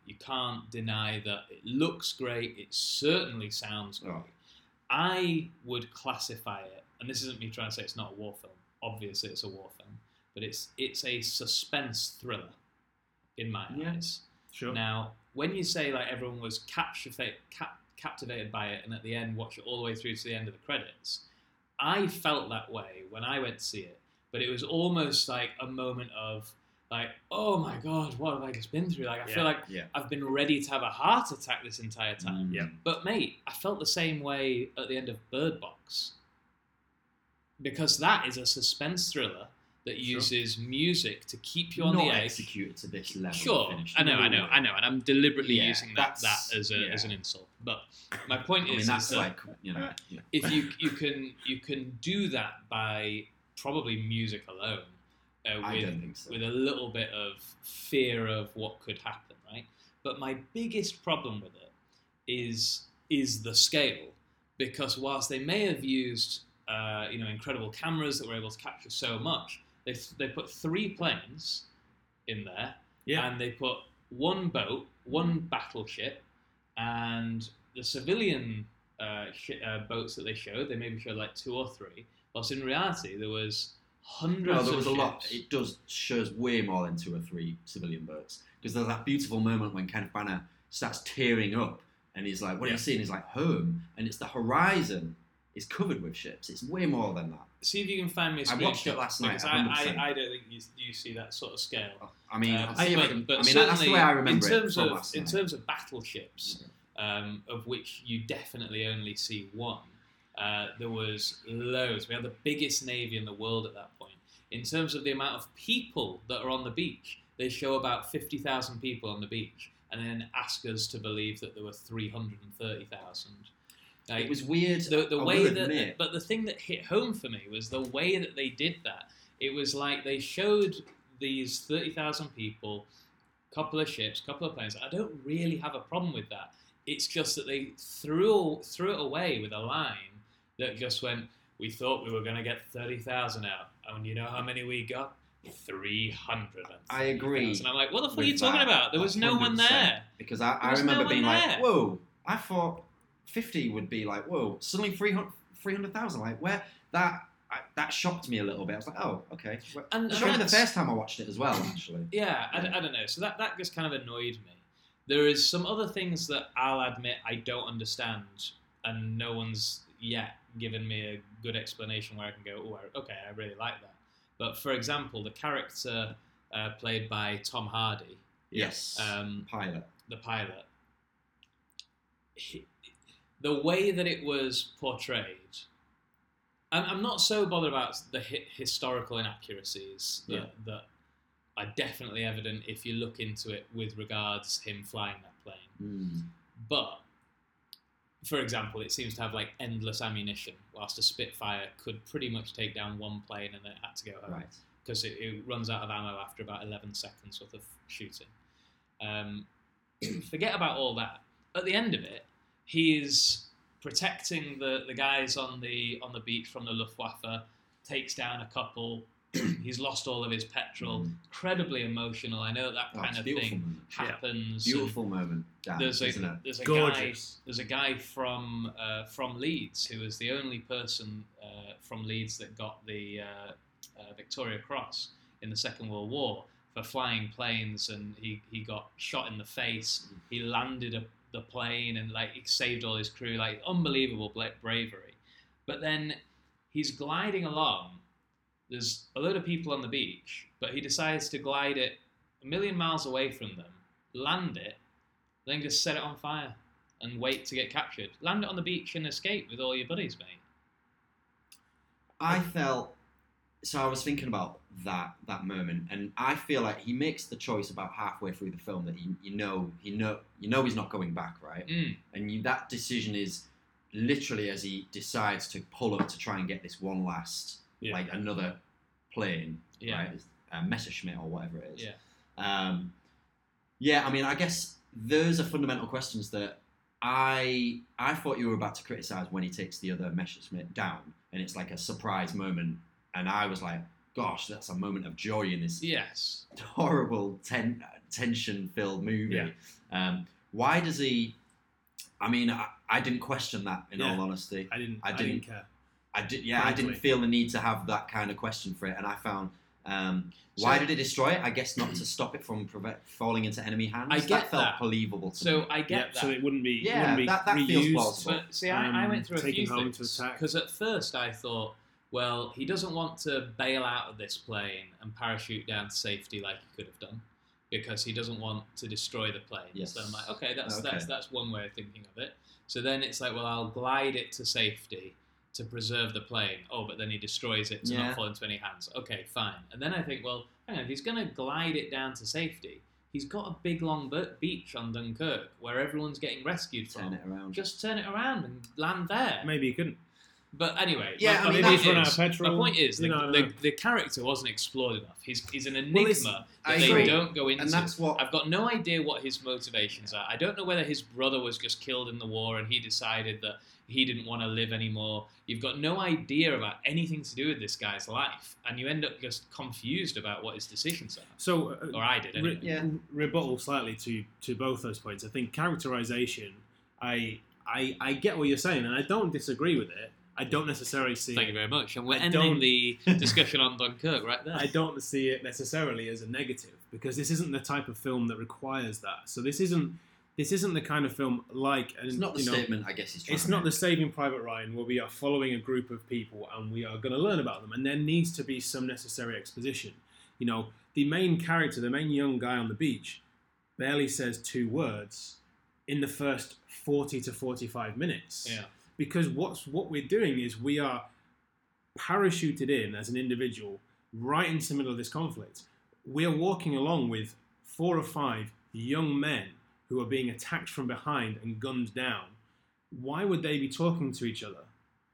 You can't deny that it looks great. It certainly sounds great. Oh. I would classify it, and this isn't me trying to say it's not a war film. Obviously, it's a war film, but it's a suspense thriller in my eyes. Sure. Now, when you say like everyone was captivated by it, and at the end watch it all the way through to the end of the credits, I felt that way when I went to see it. But it was almost like a moment of like, oh my God, what have I just been through? Like, I feel like I've been ready to have a heart attack this entire time. Yeah. But mate, I felt the same way at the end of Bird Box, because that is a suspense thriller that uses music to keep you on the edge. Not executed to this level. Sure, I know, and I'm deliberately using that as an insult. But my point is that if you can do that by probably music alone, with a little bit of fear of what could happen, right? But my biggest problem with it is the scale, because whilst they may have used incredible cameras that were able to capture so much, they put 3 planes in there, and they put 1 boat, 1 battleship, and the civilian boats that they showed, they maybe showed like 2 or 3. Whilst in reality, there was hundreds of ships. A lot. It shows way more than 2 or 3 civilian boats. Because there's that beautiful moment when Kenneth Branagh starts tearing up and he's like, what are you seeing? He's like, home. And it's the horizon is covered with ships. It's way more than that. See if you can find me a screenshot. I watched it last night. I don't think you see that sort of scale. I mean, that's the way I remember in terms of battleships, of which you definitely only see 1, there was loads. We had the biggest navy in the world at that point. In terms of the amount of people that are on the beach, they show about 50,000 people on the beach and then ask us to believe that there were 330,000. It was weird. But the thing that hit home for me was the way that they did that. It was like they showed these 30,000 people, couple of ships, couple of planes. I don't really have a problem with that. It's just that they threw it away with a line that just went, we thought we were going to get 30,000 out, and you know how many we got? 300. I agree. And I'm like, what the fuck are you talking about? There was no one there. Because I remember being like, whoa, I thought 50 would be like, whoa, suddenly 300,000. Like, where that... that shocked me a little bit. I was like, oh, okay. And it shocked me the first time I watched it as well, actually. Yeah, I don't know. So that just kind of annoyed me. There is some other things that I'll admit I don't understand, and no one's yet given me a good explanation where I can go, oh, okay, I really like that. But for example, the character played by Tom Hardy, yes, the pilot, the way that it was portrayed, and I'm not so bothered about the historical inaccuracies that are definitely evident if you look into it with regards him flying that plane. Mm. But, for example, it seems to have like endless ammunition, whilst a Spitfire could pretty much take down one plane and then it had to go home. Because it runs out of ammo after about 11 seconds worth of shooting. Forget about all that. At the end of it, he's protecting the guys on the beach from the Luftwaffe, takes down a couple. He's lost all of his petrol. Mm. Incredibly emotional. I know that kind of thing moment. Happens. Yeah. Beautiful moment. Dan, there's a guy from Leeds who was the only person from Leeds that got the Victoria Cross in the Second World War for flying planes, and he got shot in the face. Mm. He landed the plane and like he saved all his crew. Like unbelievable bravery. But then he's gliding along. There's a load of people on the beach, but he decides to glide it a million miles away from them, land it, then just set it on fire and wait to get captured. Land it on the beach and escape with all your buddies, mate. I was thinking about that moment, and I feel like he makes the choice about halfway through the film that you know he's not going back, right? Mm. And that decision is literally as he decides to pull up to try and get this one last... Yeah. Like another plane, right? Messerschmitt or whatever it is. I mean, I guess those are fundamental questions that I thought you were about to criticise when he takes the other Messerschmitt down, and it's like a surprise moment, and I was like, gosh, that's a moment of joy in this horrible tension-filled movie. Yeah. Why does he... I mean, I didn't question that, in all honesty. I didn't care. I didn't feel the need to have that kind of question for it, and I found why did it destroy it? I guess not to stop it from falling into enemy hands. I get that felt believable. To me. I get that. So it wouldn't be that reused. Feels plausible. But see, I went through a few things because at first I thought, well, he doesn't want to bail out of this plane and parachute down to safety like he could have done because he doesn't want to destroy the plane. Yes. So I'm like, okay, that's one way of thinking of it. So then it's like, well, I'll glide it to safety to preserve the plane. Oh, but then he destroys it to not fall into any hands. Okay, fine. And then I think, well, hang on, if he's going to glide it down to safety, he's got a big, long beach on Dunkirk where everyone's getting rescued from. Turn it around. Just turn it around and land there. Maybe he couldn't. But anyway, my point is, the character wasn't explored enough. He's an enigma that they don't go into. And that's what... I've got no idea what his motivations are. I don't know whether his brother was just killed in the war and he decided that he didn't want to live anymore. You've got no idea about anything to do with this guy's life, and you end up just confused about what his decisions are. So, or I did, anyway. Rebuttal slightly to both those points. I think characterization, I get what you're saying, and I don't disagree with it. I don't necessarily see... Thank you very much. And we're ending the discussion on Dunkirk right there. I don't see it necessarily as a negative, because this isn't the type of film that requires that. So this isn't... This isn't the kind of film like... It's not the statement, I guess, he's trying to make. It's not the Saving Private Ryan, where we are following a group of people and we are going to learn about them. And there needs to be some necessary exposition. You know, the main character, the main young guy on the beach, barely says two words in the first 40 to 45 minutes. Yeah. Because what we're doing is we are parachuted in as an individual right into the middle of this conflict. We are walking along with 4 or 5 young men who are being attacked from behind and gunned down. Why would they be talking to each other?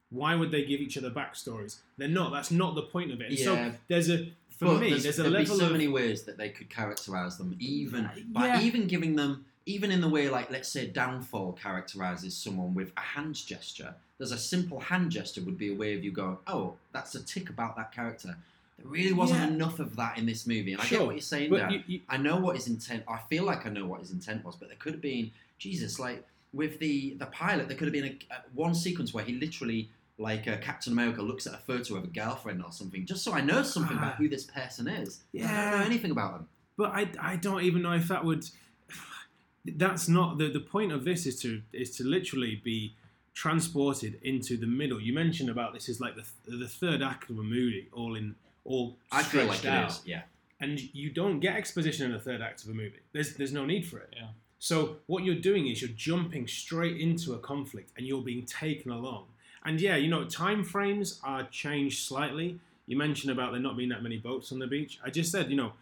Why would they give each other backstories? They're not. That's not the point of it. Yeah. So there's many ways that they could characterize them, even giving them, even in the way, like, let's say Downfall characterizes someone with a hand gesture. There's a simple hand gesture would be a way of you going, oh, that's a tick about that character. There really wasn't enough of that in this movie. And I get what you're saying there. I know what his intent... I feel like I know what his intent was, but there could have been... Jesus, like, with the pilot, there could have been one sequence where he literally like Captain America looks at a photo of a girlfriend or something, just so I know something about who this person is. Yeah. I don't know anything about them. But I don't even know if that would... That's not... The point of this is to literally be transported into the middle. You mentioned about this is like the third act of a movie, all stretched out. I feel like it is, yeah. And you don't get exposition in the third act of a movie. There's no need for it. Yeah. So what you're doing is you're jumping straight into a conflict and you're being taken along. And yeah, you know, time frames are changed slightly. You mentioned about there not being that many boats on the beach. I just said, you know,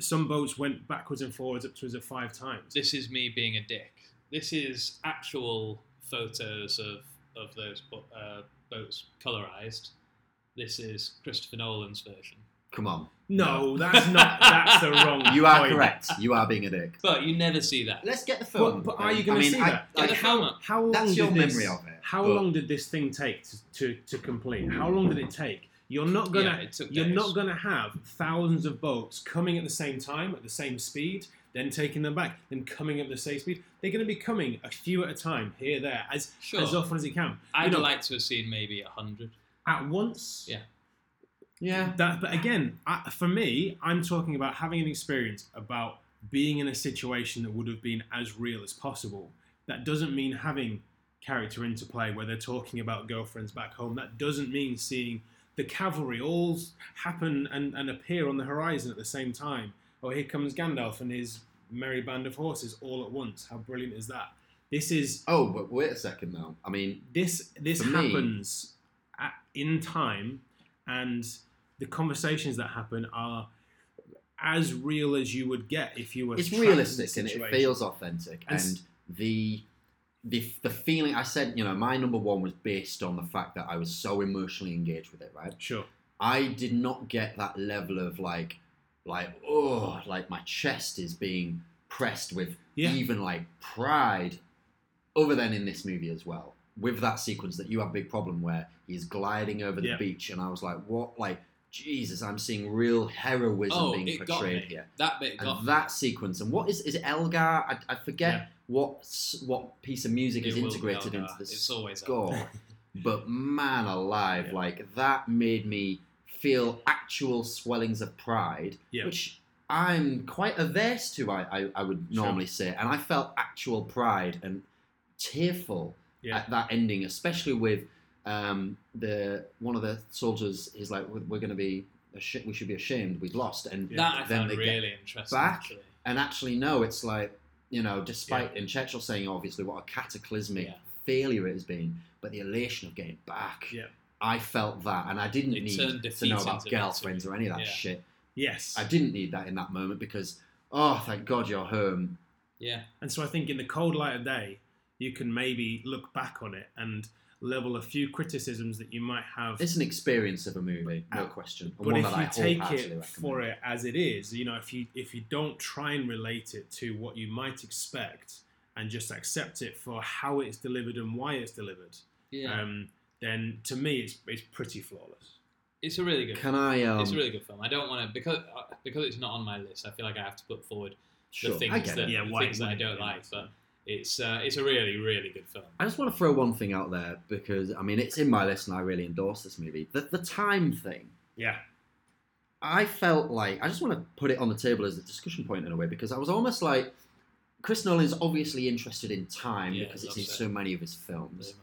some boats went backwards and forwards up to us at 5 times. This is me being a dick. This is actual photos of those boats colorized. This is Christopher Nolan's version. Come on. No, that's not. That's the wrong point. You are correct. You are being a dick. But you never see that. Let's get the film. But are you going to see that? How long that's your memory of it. How long did this thing take to complete? How long did it take? You're not going to have thousands of boats coming at the same time, at the same speed, then taking them back, then coming up the same speed. They're going to be coming a few at a time, here, there, as often as you can. I'd like to have seen maybe 100. At once? Yeah. Yeah. But again, for me, I'm talking about having an experience about being in a situation that would have been as real as possible. That doesn't mean having character interplay where they're talking about girlfriends back home. That doesn't mean seeing the cavalry all happen and appear on the horizon at the same time. Oh, here comes Gandalf and his merry band of horses all at once. How brilliant is that? This is... Oh, but wait a second now. I mean... This happens in time, and... The conversations that happen are as real as you would get if you were. It's realistic and it feels authentic. And the feeling, I said, you know, my number one was based on the fact that I was so emotionally engaged with it, right? Sure. I did not get that level of like my chest is being pressed with even like pride, other than in this movie as well. With that sequence that you have a big problem where he's gliding over the beach, and I was like, what, like. Jesus, I'm seeing real heroism being portrayed here. That bit got me. That sequence. And what is it Elgar? I forget what piece of music is integrated into the score. But man alive, like that made me feel actual swellings of pride, which I'm quite averse to, I would normally say. And I felt actual pride and tearful at that ending, especially with... one of the soldiers is like, we're going to be, we should be ashamed, we've lost. And that I found really interesting. Back, actually. And actually, no, it's like, you know, despite in Churchill saying obviously what a cataclysmic failure it has been, but the elation of getting back, I felt that, and I didn't need to know about girlfriends or any of that shit. Yes, I didn't need that in that moment because, oh, thank God you're home. Yeah, and so I think in the cold light of day, you can maybe look back on it and. Level a few criticisms that you might have. It's an experience of a movie, no question. But one if that you take it for it as it is, you know, if you don't try and relate it to what you might expect and just accept it for how it's delivered and why it's delivered, then to me it's pretty flawless. It's a really good. It's a really good film. I don't want to because it's not on my list. I feel like I have to put forward the things that I don't like, but. It's a really, really good film. I just want to throw one thing out there because, I mean, it's in my list and I really endorse this movie. The time thing. Yeah. I felt like, I just want to put it on the table as a discussion point in a way because I was almost like, Chris Nolan is obviously interested in time because it's in so many of his films.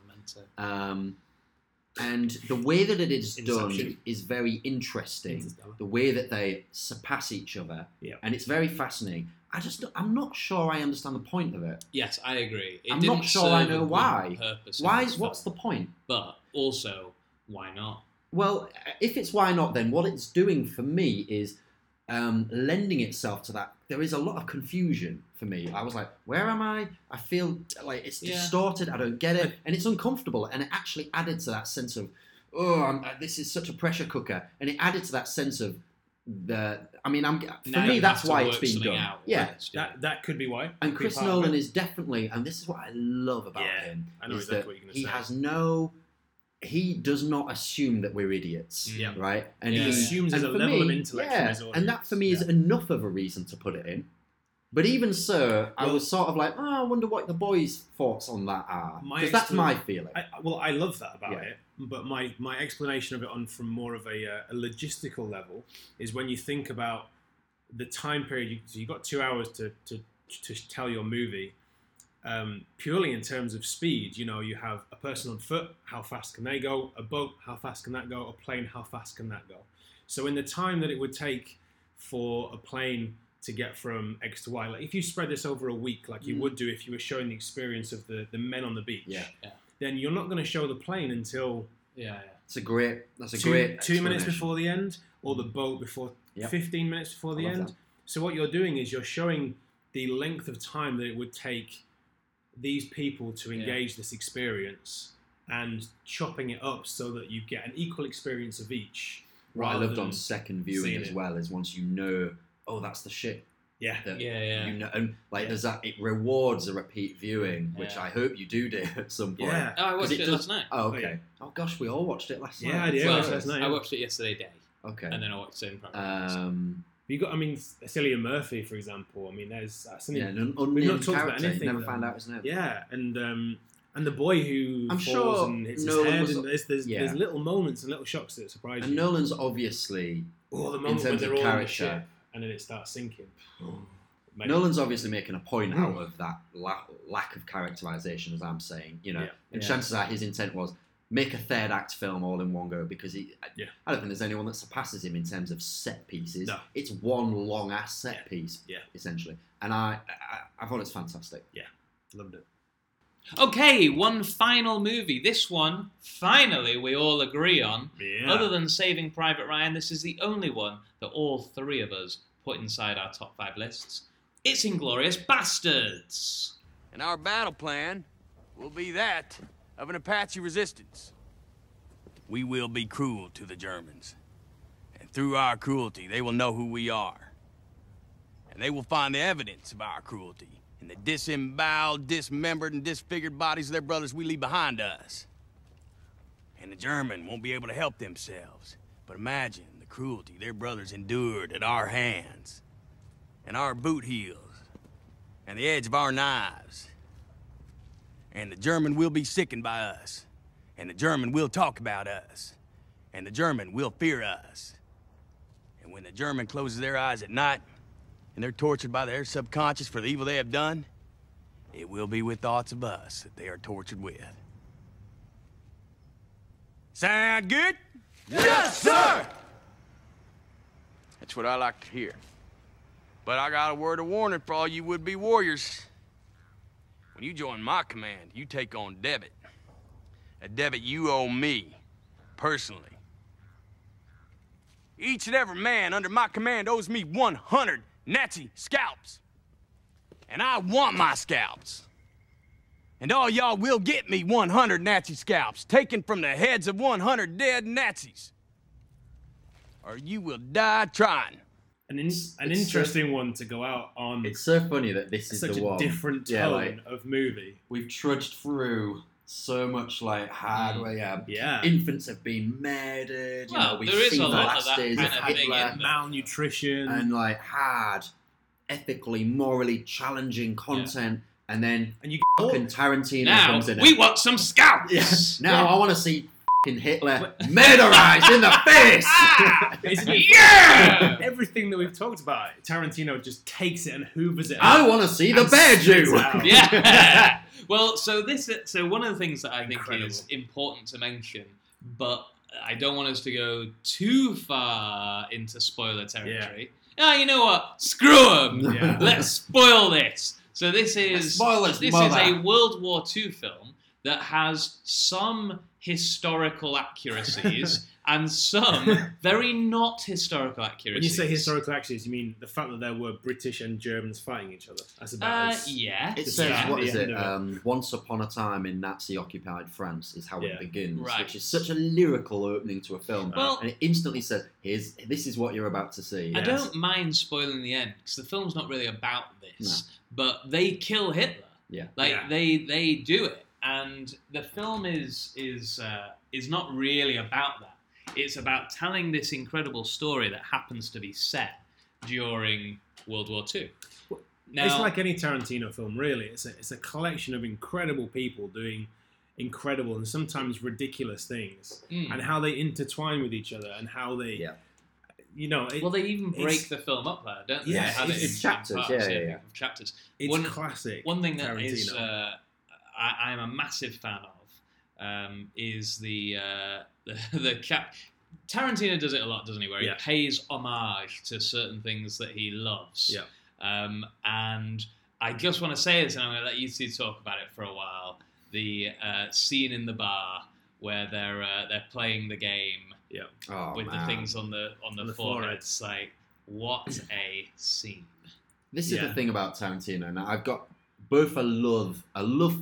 And the way that it is done is very interesting. The way that they surpass each other. Yeah. And it's very fascinating. I'm not sure I understand the point of it. Yes, I agree. I'm not sure I know why. What's the point? But also, why not? Well, if it's why not, then what it's doing for me is lending itself to that. There is a lot of confusion for me. I was like, where am I? I feel like it's distorted. I don't get it. And it's uncomfortable. And it actually added to that sense of, this is such a pressure cooker. And it added to that sense of, for me, that's why it's been done. That could be why. And Chris Nolan is definitely, and this is what I love about him, I know exactly what you're going to say. He does not assume that we're idiots, right? And he assumes there's a level of intellect in his audience. And that for me is enough of a reason to put it in. But even so, I was sort of like, oh, I wonder what the boys' thoughts on that are. Because that's my feeling. I love that about it. But my explanation of it on from more of a logistical level is when you think about the time period. So you've got 2 hours to tell your movie. Purely in terms of speed, you know, you have a person on foot, how fast can they go? A boat, how fast can that go? A plane, how fast can that go? So in the time that it would take for a plane to get from X to Y, like if you spread this over a week, like you would do if you were showing the experience of the men on the beach, then you're not going to show the plane until it's a great two minutes before the end, or the boat before 15 minutes before the end. So what you're doing is you're showing the length of time that it would take these people to engage this experience and chopping it up so that you get an equal experience of each. Right, I loved on second viewing as well is once you know, oh, that's the shit. You know, and like there's that, it rewards a repeat viewing, which I hope you do at some point. Yeah. Oh, I watched it last night. Oh, okay. Oh gosh, we all watched it last night. Yeah, I did. Well, I watched it yesterday day. Okay. And then I watched it in practice. You got, I mean, Cillian Murphy, for example. I mean, there's something we've not talked about anything. Never found out his name. Yeah, and the boy who I'm falls sure and hits Nolan his head. And there's little moments and little shocks that surprise you. And Nolan's obviously the moment when they're all on the ship and then it starts sinking. Nolan's obviously making a point out of that lack of characterization, as I'm saying. You know, and chances are his intent was. Make a third act film all in one go because I don't think there's anyone that surpasses him in terms of set pieces. No. It's one long ass set piece, essentially. And I thought it's fantastic. Yeah, loved it. Okay, one final movie. This one, finally, we all agree on. Yeah. Other than Saving Private Ryan, this is the only one that all three of us put inside our top five lists. It's Inglourious Basterds. And our battle plan will be that of an Apache resistance. We will be cruel to the Germans. And through our cruelty, they will know who we are. And they will find the evidence of our cruelty in the disemboweled, dismembered, and disfigured bodies of their brothers we leave behind us. And the German won't be able to help themselves. But imagine the cruelty their brothers endured at our hands, and our boot heels, and the edge of our knives. And the German will be sickened by us. And the German will talk about us. And the German will fear us. And when the German closes their eyes at night, and they're tortured by their subconscious for the evil they have done, it will be with thoughts of us that they are tortured with. Sound good? Yes, sir! That's what I like to hear. But I got a word of warning for all you would-be warriors. When you join my command, you take on debit. A debit you owe me, personally. Each and every man under my command owes me 100 Nazi scalps. And I want my scalps. And all y'all will get me 100 Nazi scalps, taken from the heads of 100 dead Nazis. Or you will die trying. An interesting one to go out on. It's so funny that this is the one. Such a different tone of movie. We've trudged through so much like hardware. Infants have been murdered. Well, you know, we've seen the last days of Hitler, malnutrition, and like hard, ethically, morally challenging content. Yeah. And then and you fucking Tarantino comes in. We want some scalps. Yes. Now I want to see. Hitler murderized in the face. Everything that we've talked about, Tarantino just takes it and hoovers it. I want to see the bear Jew. Yeah. Well, so one of the things that I think is important to mention, but I don't want us to go too far into spoiler territory. Ah, you know what? Screw them. Yeah. Let's spoil this. So this is a World War II film that has some historical accuracies and some very not historical accuracies. When you say historical accuracies, you mean the fact that there were British and Germans fighting each other? That's about it. Yeah. It says, what is it? Once upon a time in Nazi-occupied France is how it begins, which is such a lyrical opening to a film. Well, and it instantly says, this is what you're about to see. I don't mind spoiling the end, because the film's not really about this, but they kill Hitler. Yeah. Like, they do it. And the film is not really about that. It's about telling this incredible story that happens to be set during World War II. Now, it's like any Tarantino film, really. It's a collection of incredible people doing incredible and sometimes ridiculous things, and how they intertwine with each other, and how they, you know, they even break the film up there, don't they? Yeah, it's chapters. Chapters. It's classic. One thing that Tarantino is, I'm a massive fan of, is Tarantino does it a lot, doesn't he? Where he pays homage to certain things that he loves. Yeah. And I just want to say this, and I'm going to let you two talk about it for a while. The scene in the bar where they're playing the game with the things on the foreheads. Like, what a scene! This is the thing about Tarantino, and I've got both a love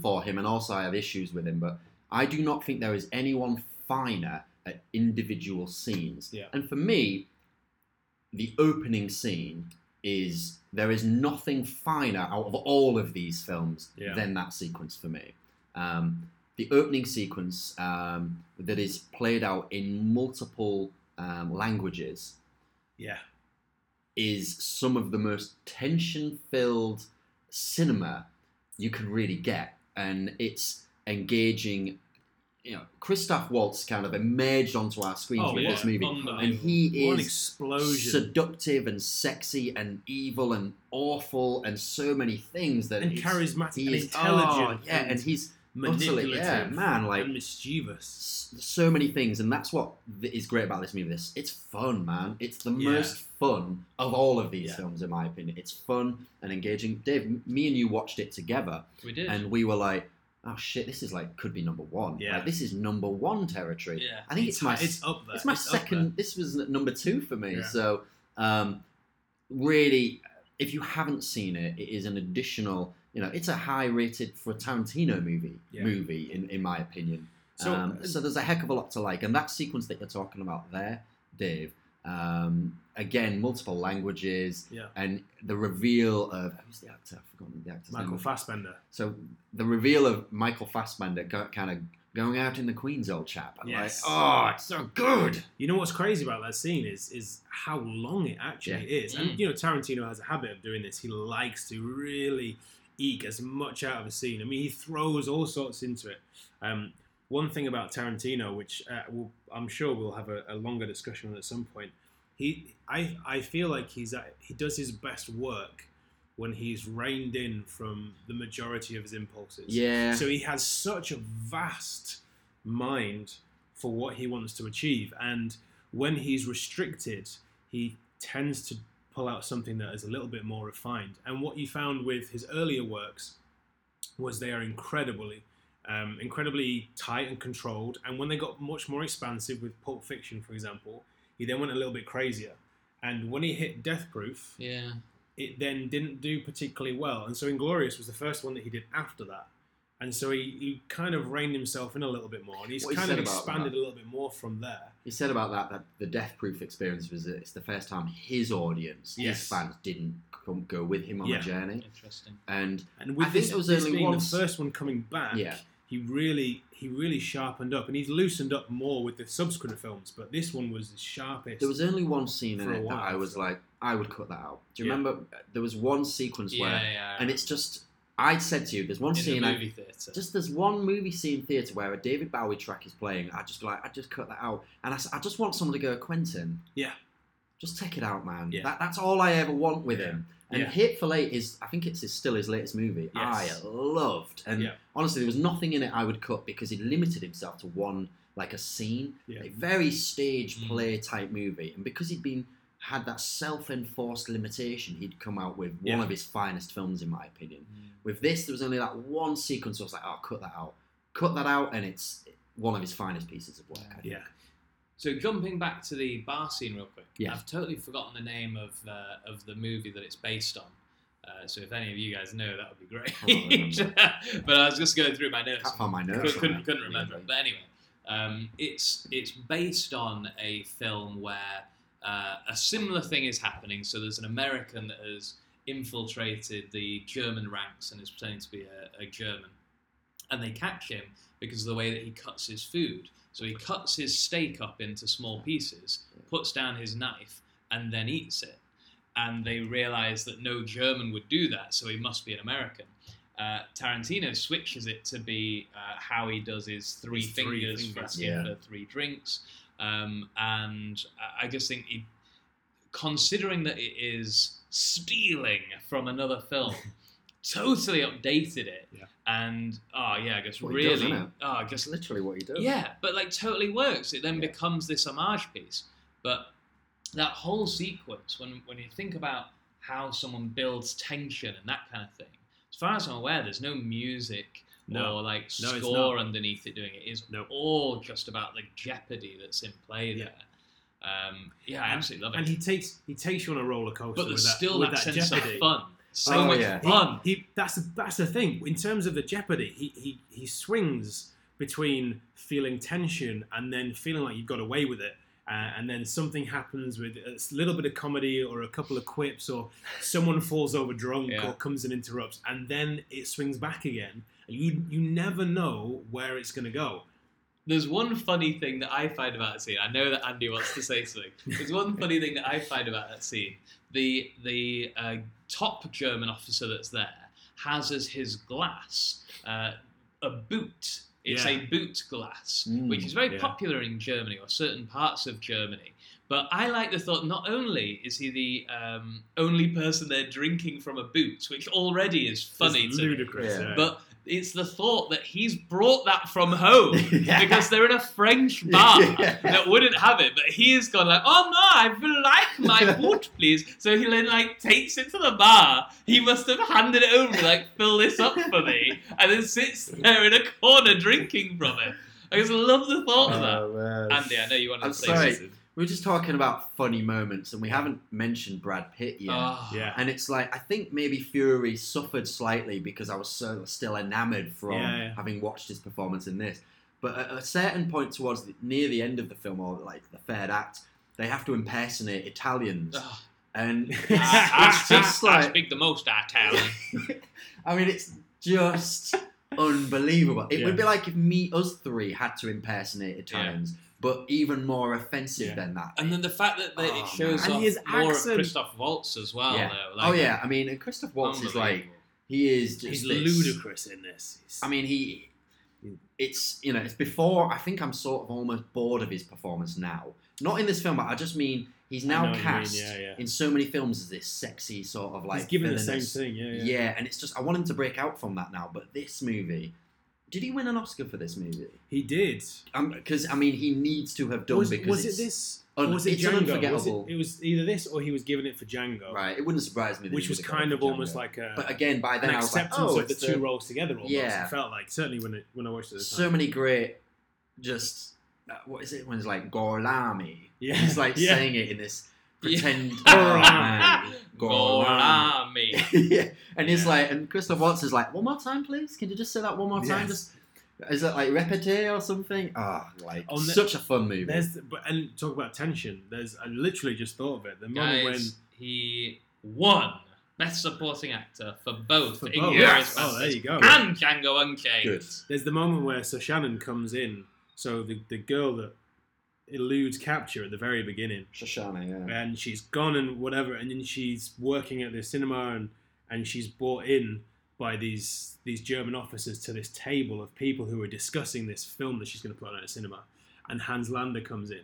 for him, and also I have issues with him. But I do not think there is anyone finer at individual scenes. Yeah. And for me, the opening scene is. There is nothing finer out of all of these films than that sequence for me. The opening sequence that is played out in multiple languages is some of the most tension-filled cinema you can really get. And it's engaging. You know, Christoph Waltz kind of emerged onto our screens with this movie, and he is seductive and sexy and evil and awful and so many things that and charismatic, he is, intelligent, and he's manipulative, and mischievous. So many things, and that's what is great about this movie. It's fun, man. It's the most fun of all of these films, in my opinion. It's fun and engaging. Dave, me and you watched it together. We did, and we were like, oh shit, this is could be number one. Yeah. This is number one territory. Yeah. I think it's up there. It's my second, this was number two for me. Yeah. So really, if you haven't seen it, it is an additional, it's a high rated for a Tarantino movie in my opinion. So, so there's a heck of a lot to like. And that sequence that you're talking about there, Dave, again, multiple languages, and the reveal of who's the actor? I've forgotten the actor's name. Michael Fassbender. So the reveal of Michael Fassbender kind of going out in the Queen's, old chap. I'm like, oh, it's so good. You know what's crazy about that scene is how long it actually is, and Tarantino has a habit of doing this. He likes to really eke as much out of a scene. I mean, he throws all sorts into it. One thing about Tarantino, which I'm sure we'll have a longer discussion on at some point, I feel like he does his best work when he's reined in from the majority of his impulses. Yeah. So he has such a vast mind for what he wants to achieve, and when he's restricted, he tends to pull out something that is a little bit more refined. And what you found with his earlier works was they are incredibly tight and controlled, and when they got much more expansive with Pulp Fiction, for example, he then went a little bit crazier. And when he hit Death Proof, it then didn't do particularly well, and so Inglourious was the first one that he did after that, and so he kind of reined himself in a little bit more, and he's kind of expanded a little bit more from there. He said about that the Death Proof experience was it's the first time his audience, his fans, didn't go with him on a journey. Interesting. And with this being the first one coming back, he really sharpened up, and he's loosened up more with the subsequent films, but this one was the sharpest. There was only one scene in it that I was like, I would cut that out. Do you remember? There was one sequence where, and it's just, I said to you, there's one scene in the movie theater. Just there's one movie scene theater where a David Bowie track is playing. I just cut that out, and I just want someone to go, Quentin. Yeah. Just take it out, man. Yeah. That's all I ever want with him. And Hateful Eight is, I think it's still his latest movie. Yes. I loved. And honestly, there was nothing in it I would cut because he limited himself to one, a scene. Yeah. A very stage play type movie. And because he'd had that self-enforced limitation, he'd come out with one of his finest films, in my opinion. Mm. With this, there was only that one sequence where I was like, oh, cut that out. Cut that out, and it's one of his finest pieces of work, I think. Yeah. So jumping back to the bar scene real quick, I've totally forgotten the name of the movie that it's based on. So if any of you guys know, that would be great. But I was just going through my notes. I found my notes. Couldn't remember. But anyway, it's based on a film where a similar thing is happening. So there's an American that has infiltrated the German ranks and is pretending to be a German. And they catch him because of the way that he cuts his food. So he cuts his steak up into small pieces, puts down his knife, and then eats it. and they realized that no German would do that, so he must be an American. Tarantino switches it to be how he does his three fingers for 3 drinks. And I just think, considering that it is stealing from another film, totally updated it. Yeah. And, I guess what really... Does, I guess literally what he does. Yeah, but totally works. It then becomes this homage piece. But that whole sequence, when you think about how someone builds tension and that kind of thing, as far as I'm aware, there's no music or score underneath it doing it. It's all just about the jeopardy that's in play there. I absolutely love it. And he takes you on a roller coaster, but there's still that sense jeopardy. Of fun. So much fun. That's the thing. In terms of the jeopardy, he swings between feeling tension and then feeling like you've got away with it. And then something happens with a little bit of comedy or a couple of quips or someone falls over drunk or comes and interrupts, and then it swings back again. You never know where it's going to go. There's one funny thing that I find about that scene. I know that Andy wants to say something. There's one funny thing that I find about that scene. The top German officer that's there has as his glass a boot. It's a boot glass, which is very popular in Germany or certain parts of Germany. But I like the thought, not only is he the only person there drinking from a boot, which already is funny to ludicrous, me, but it's the thought that he's brought that from home because they're in a French bar that wouldn't have it, but he's gone I would like my boot, please. So he then takes it to the bar. He must have handed it over, fill this up for me, and then sits there in a corner drinking from it. I just love the thought of that. Man. Andy, I know you wanted to say something. We were just talking about funny moments, and we haven't mentioned Brad Pitt yet. And it's I think maybe Fury suffered slightly because I was so still enamoured from having watched his performance in this. But at a certain point towards near the end of the film, or the third act, they have to impersonate Italians. And it's just I speak the most Italian. I mean, it's just unbelievable. It would be like if us three had to impersonate Italians. But even more offensive than that. And then the fact that it shows off more of Christoph Waltz as well. Yeah. Though. I mean, and Christoph Waltz is he is just... He's ludicrous in this. I mean, it's before, I think I'm sort of almost bored of his performance now. Not in this film, but I just mean he's now cast in so many films as this sexy sort of He's given the same thing, Yeah, and it's just, I want him to break out from that now, but this movie... Did he win an Oscar for this movie? He did. Because, he needs to have done because it's... Was it this? Was it Django? Unforgettable. It was either this or he was given it for Django. Right, it wouldn't surprise me. Which was kind of almost like a... But again, by then I was like, acceptance of the two roles together almost. Yeah. It felt like, certainly when I watched it at the time. So many great, just... what is it? When it's like, Gorlami. Yeah. He's saying it in this... Pretend Gorlami. And he's and Christoph Waltz is one more time, please. Can you just say that one more time? Just is that Repete or something? Such a fun movie. And talk about tension. I literally just thought of it. The moment when he won Best Supporting Actor for both Inglourious Basterds. There you go. And Django Unchained. Good. There's the moment where Sir Shannon comes in. So the girl that eludes capture at the very beginning. Shoshana, and she's gone and whatever, and then she's working at the cinema and she's brought in by these German officers to this table of people who are discussing this film that she's going to put on at a cinema. And Hans Landa comes in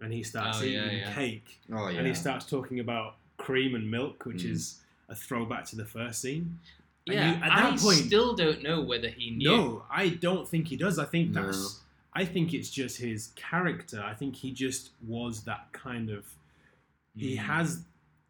and he starts eating cake and he starts talking about cream and milk, which is a throwback to the first scene. Yeah, and at that point, still don't know whether he knew. No, I don't think he does. I think it's just his character. I think he just was that kind of... He has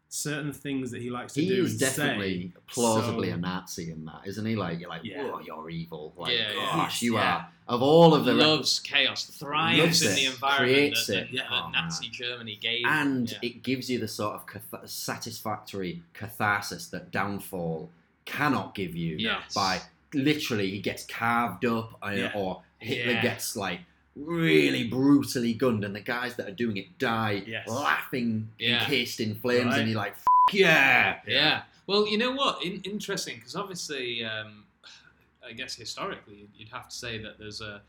certain things that he likes to do and say. He is definitely plausibly a Nazi in that, isn't he? Like, you're oh, you're evil. Gosh, you are. Of all of the... Loves chaos. Thrives in the environment that Nazi Germany gave. And it gives you the sort of satisfactory catharsis that Downfall cannot give you by... Literally, he gets carved up or... Hitler gets really brutally gunned, and the guys that are doing it die laughing, encased in flames, and you're like, "F yeah!" Yeah. Well, you know what? Interesting, because obviously, I guess historically, you'd have to say that there's a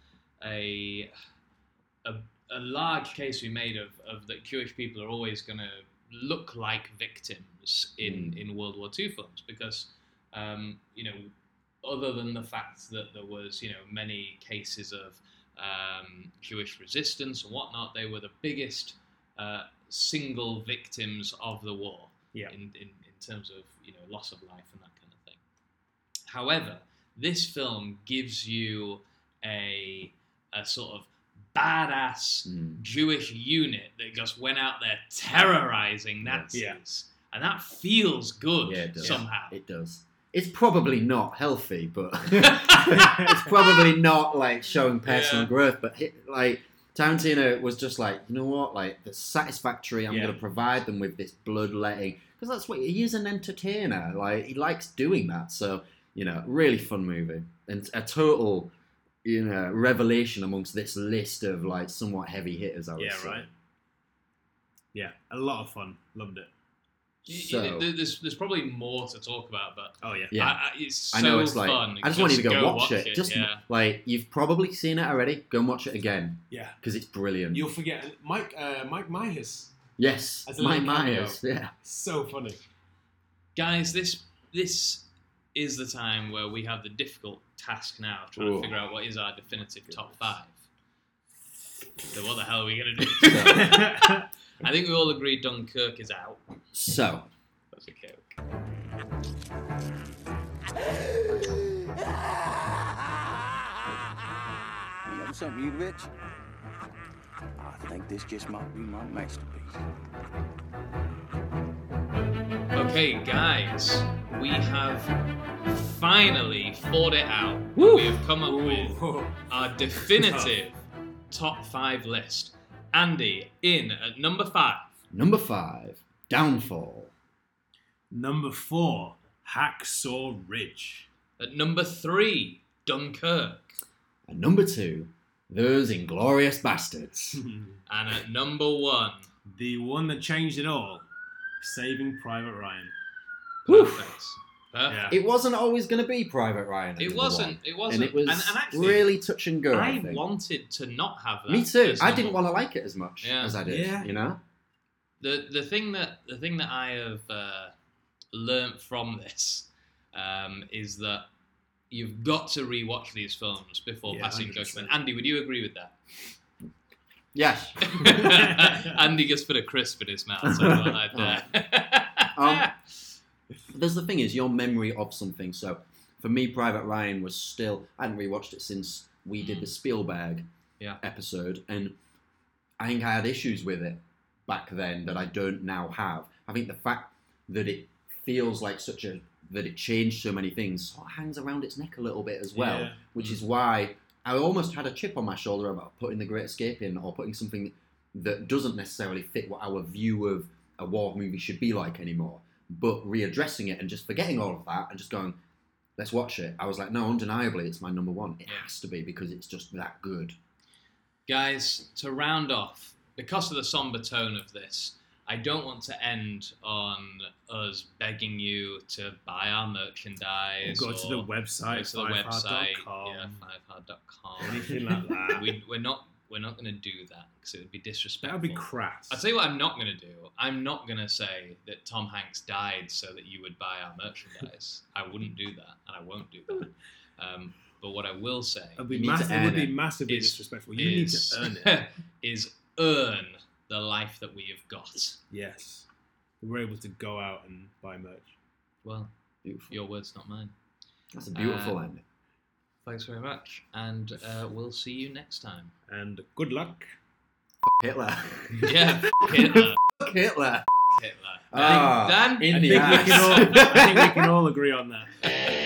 large case we made of that Jewish people are always going to look like victims violence in World War II films, because other than the fact that there was many cases of Jewish resistance and whatnot, they were the biggest single victims of the war. Yeah. In terms of loss of life and that kind of thing. However, this film gives you a sort of badass Jewish unit that just went out there terrorizing Nazis, and that feels good somehow. It does. It's probably not healthy, but it's probably not like showing personal growth. But Tarantino was just like, you know what? Like, the satisfactory, I'm going to provide them with this bloodletting. Because that's what he is, an entertainer. Like, he likes doing that. So, really fun movie. And a total, revelation amongst this list of, like, somewhat heavy hitters, I would say. Yeah, right. Yeah, a lot of fun. Loved it. So, there's probably more to talk about, but I know it's like fun. I just want you to go watch it. You've probably seen it already. Go and watch it again. Yeah, because it's brilliant. You'll forget Mike Myers. Yes, Mike Myers. Yeah, so funny. Guys, this is the time where we have the difficult task now of trying to figure out what is our definitive top five. So what the hell are we gonna do? I think we all agree Dunkirk is out. So. That's a joke. You know something, you rich? I think this just might be my masterpiece. Okay, guys. We have finally fought it out. Woo! We have come up with our definitive top five list. Andy, in at number five. Number five, Downfall. Number four, Hacksaw Ridge. At number three, Dunkirk. At number two, those Inglourious Basterds. And at number one, the one that changed it all, Saving Private Ryan. Perfect. Yeah. It wasn't always going to be Private Ryan. It wasn't. And it was and actually, really touch and go. I wanted to not have that. Me too. I didn't want to like it as much as I did. Yeah. The thing that I have learnt from this is that you've got to rewatch these films before passing judgment. Andy, would you agree with that? Yes. Andy gets put a crisp in his mouth. So like that. There's the thing is your memory of something. So for me, Private Ryan was still, I hadn't rewatched it since we did the Spielberg episode, and I think I had issues with it back then that I don't now have. I think the fact that it feels like that it changed so many things sort of hangs around its neck a little bit as well, which is why I almost had a chip on my shoulder about putting The Great Escape in, or putting something that doesn't necessarily fit what our view of a war movie should be like anymore. But readdressing it and just forgetting all of that and just going, let's watch it. I was like, no, undeniably, it's my number one. It has to be, because it's just that good. Guys, to round off, because of the somber tone of this, I don't want to end on us begging you to buy our merchandise. Or go to the website. Go to the website, 5hard.com. Yeah, 5hard.com. Anything like that. We're not going to do that, because it would be disrespectful. That would be crass. I'll tell you what I'm not going to do. I'm not going to say that Tom Hanks died so that you would buy our merchandise. I wouldn't do that, and I won't do that. But what I will say... It would be massively disrespectful. You need to earn it. ...is earn the life that we have got. Yes. We were able to go out and buy merch. Well, beautiful. Your word's not mine. That's a beautiful ending. Thanks very much, and we'll see you next time. And good luck. Hitler. Yeah, Hitler. Hitler. Hitler. I think we can all agree on that.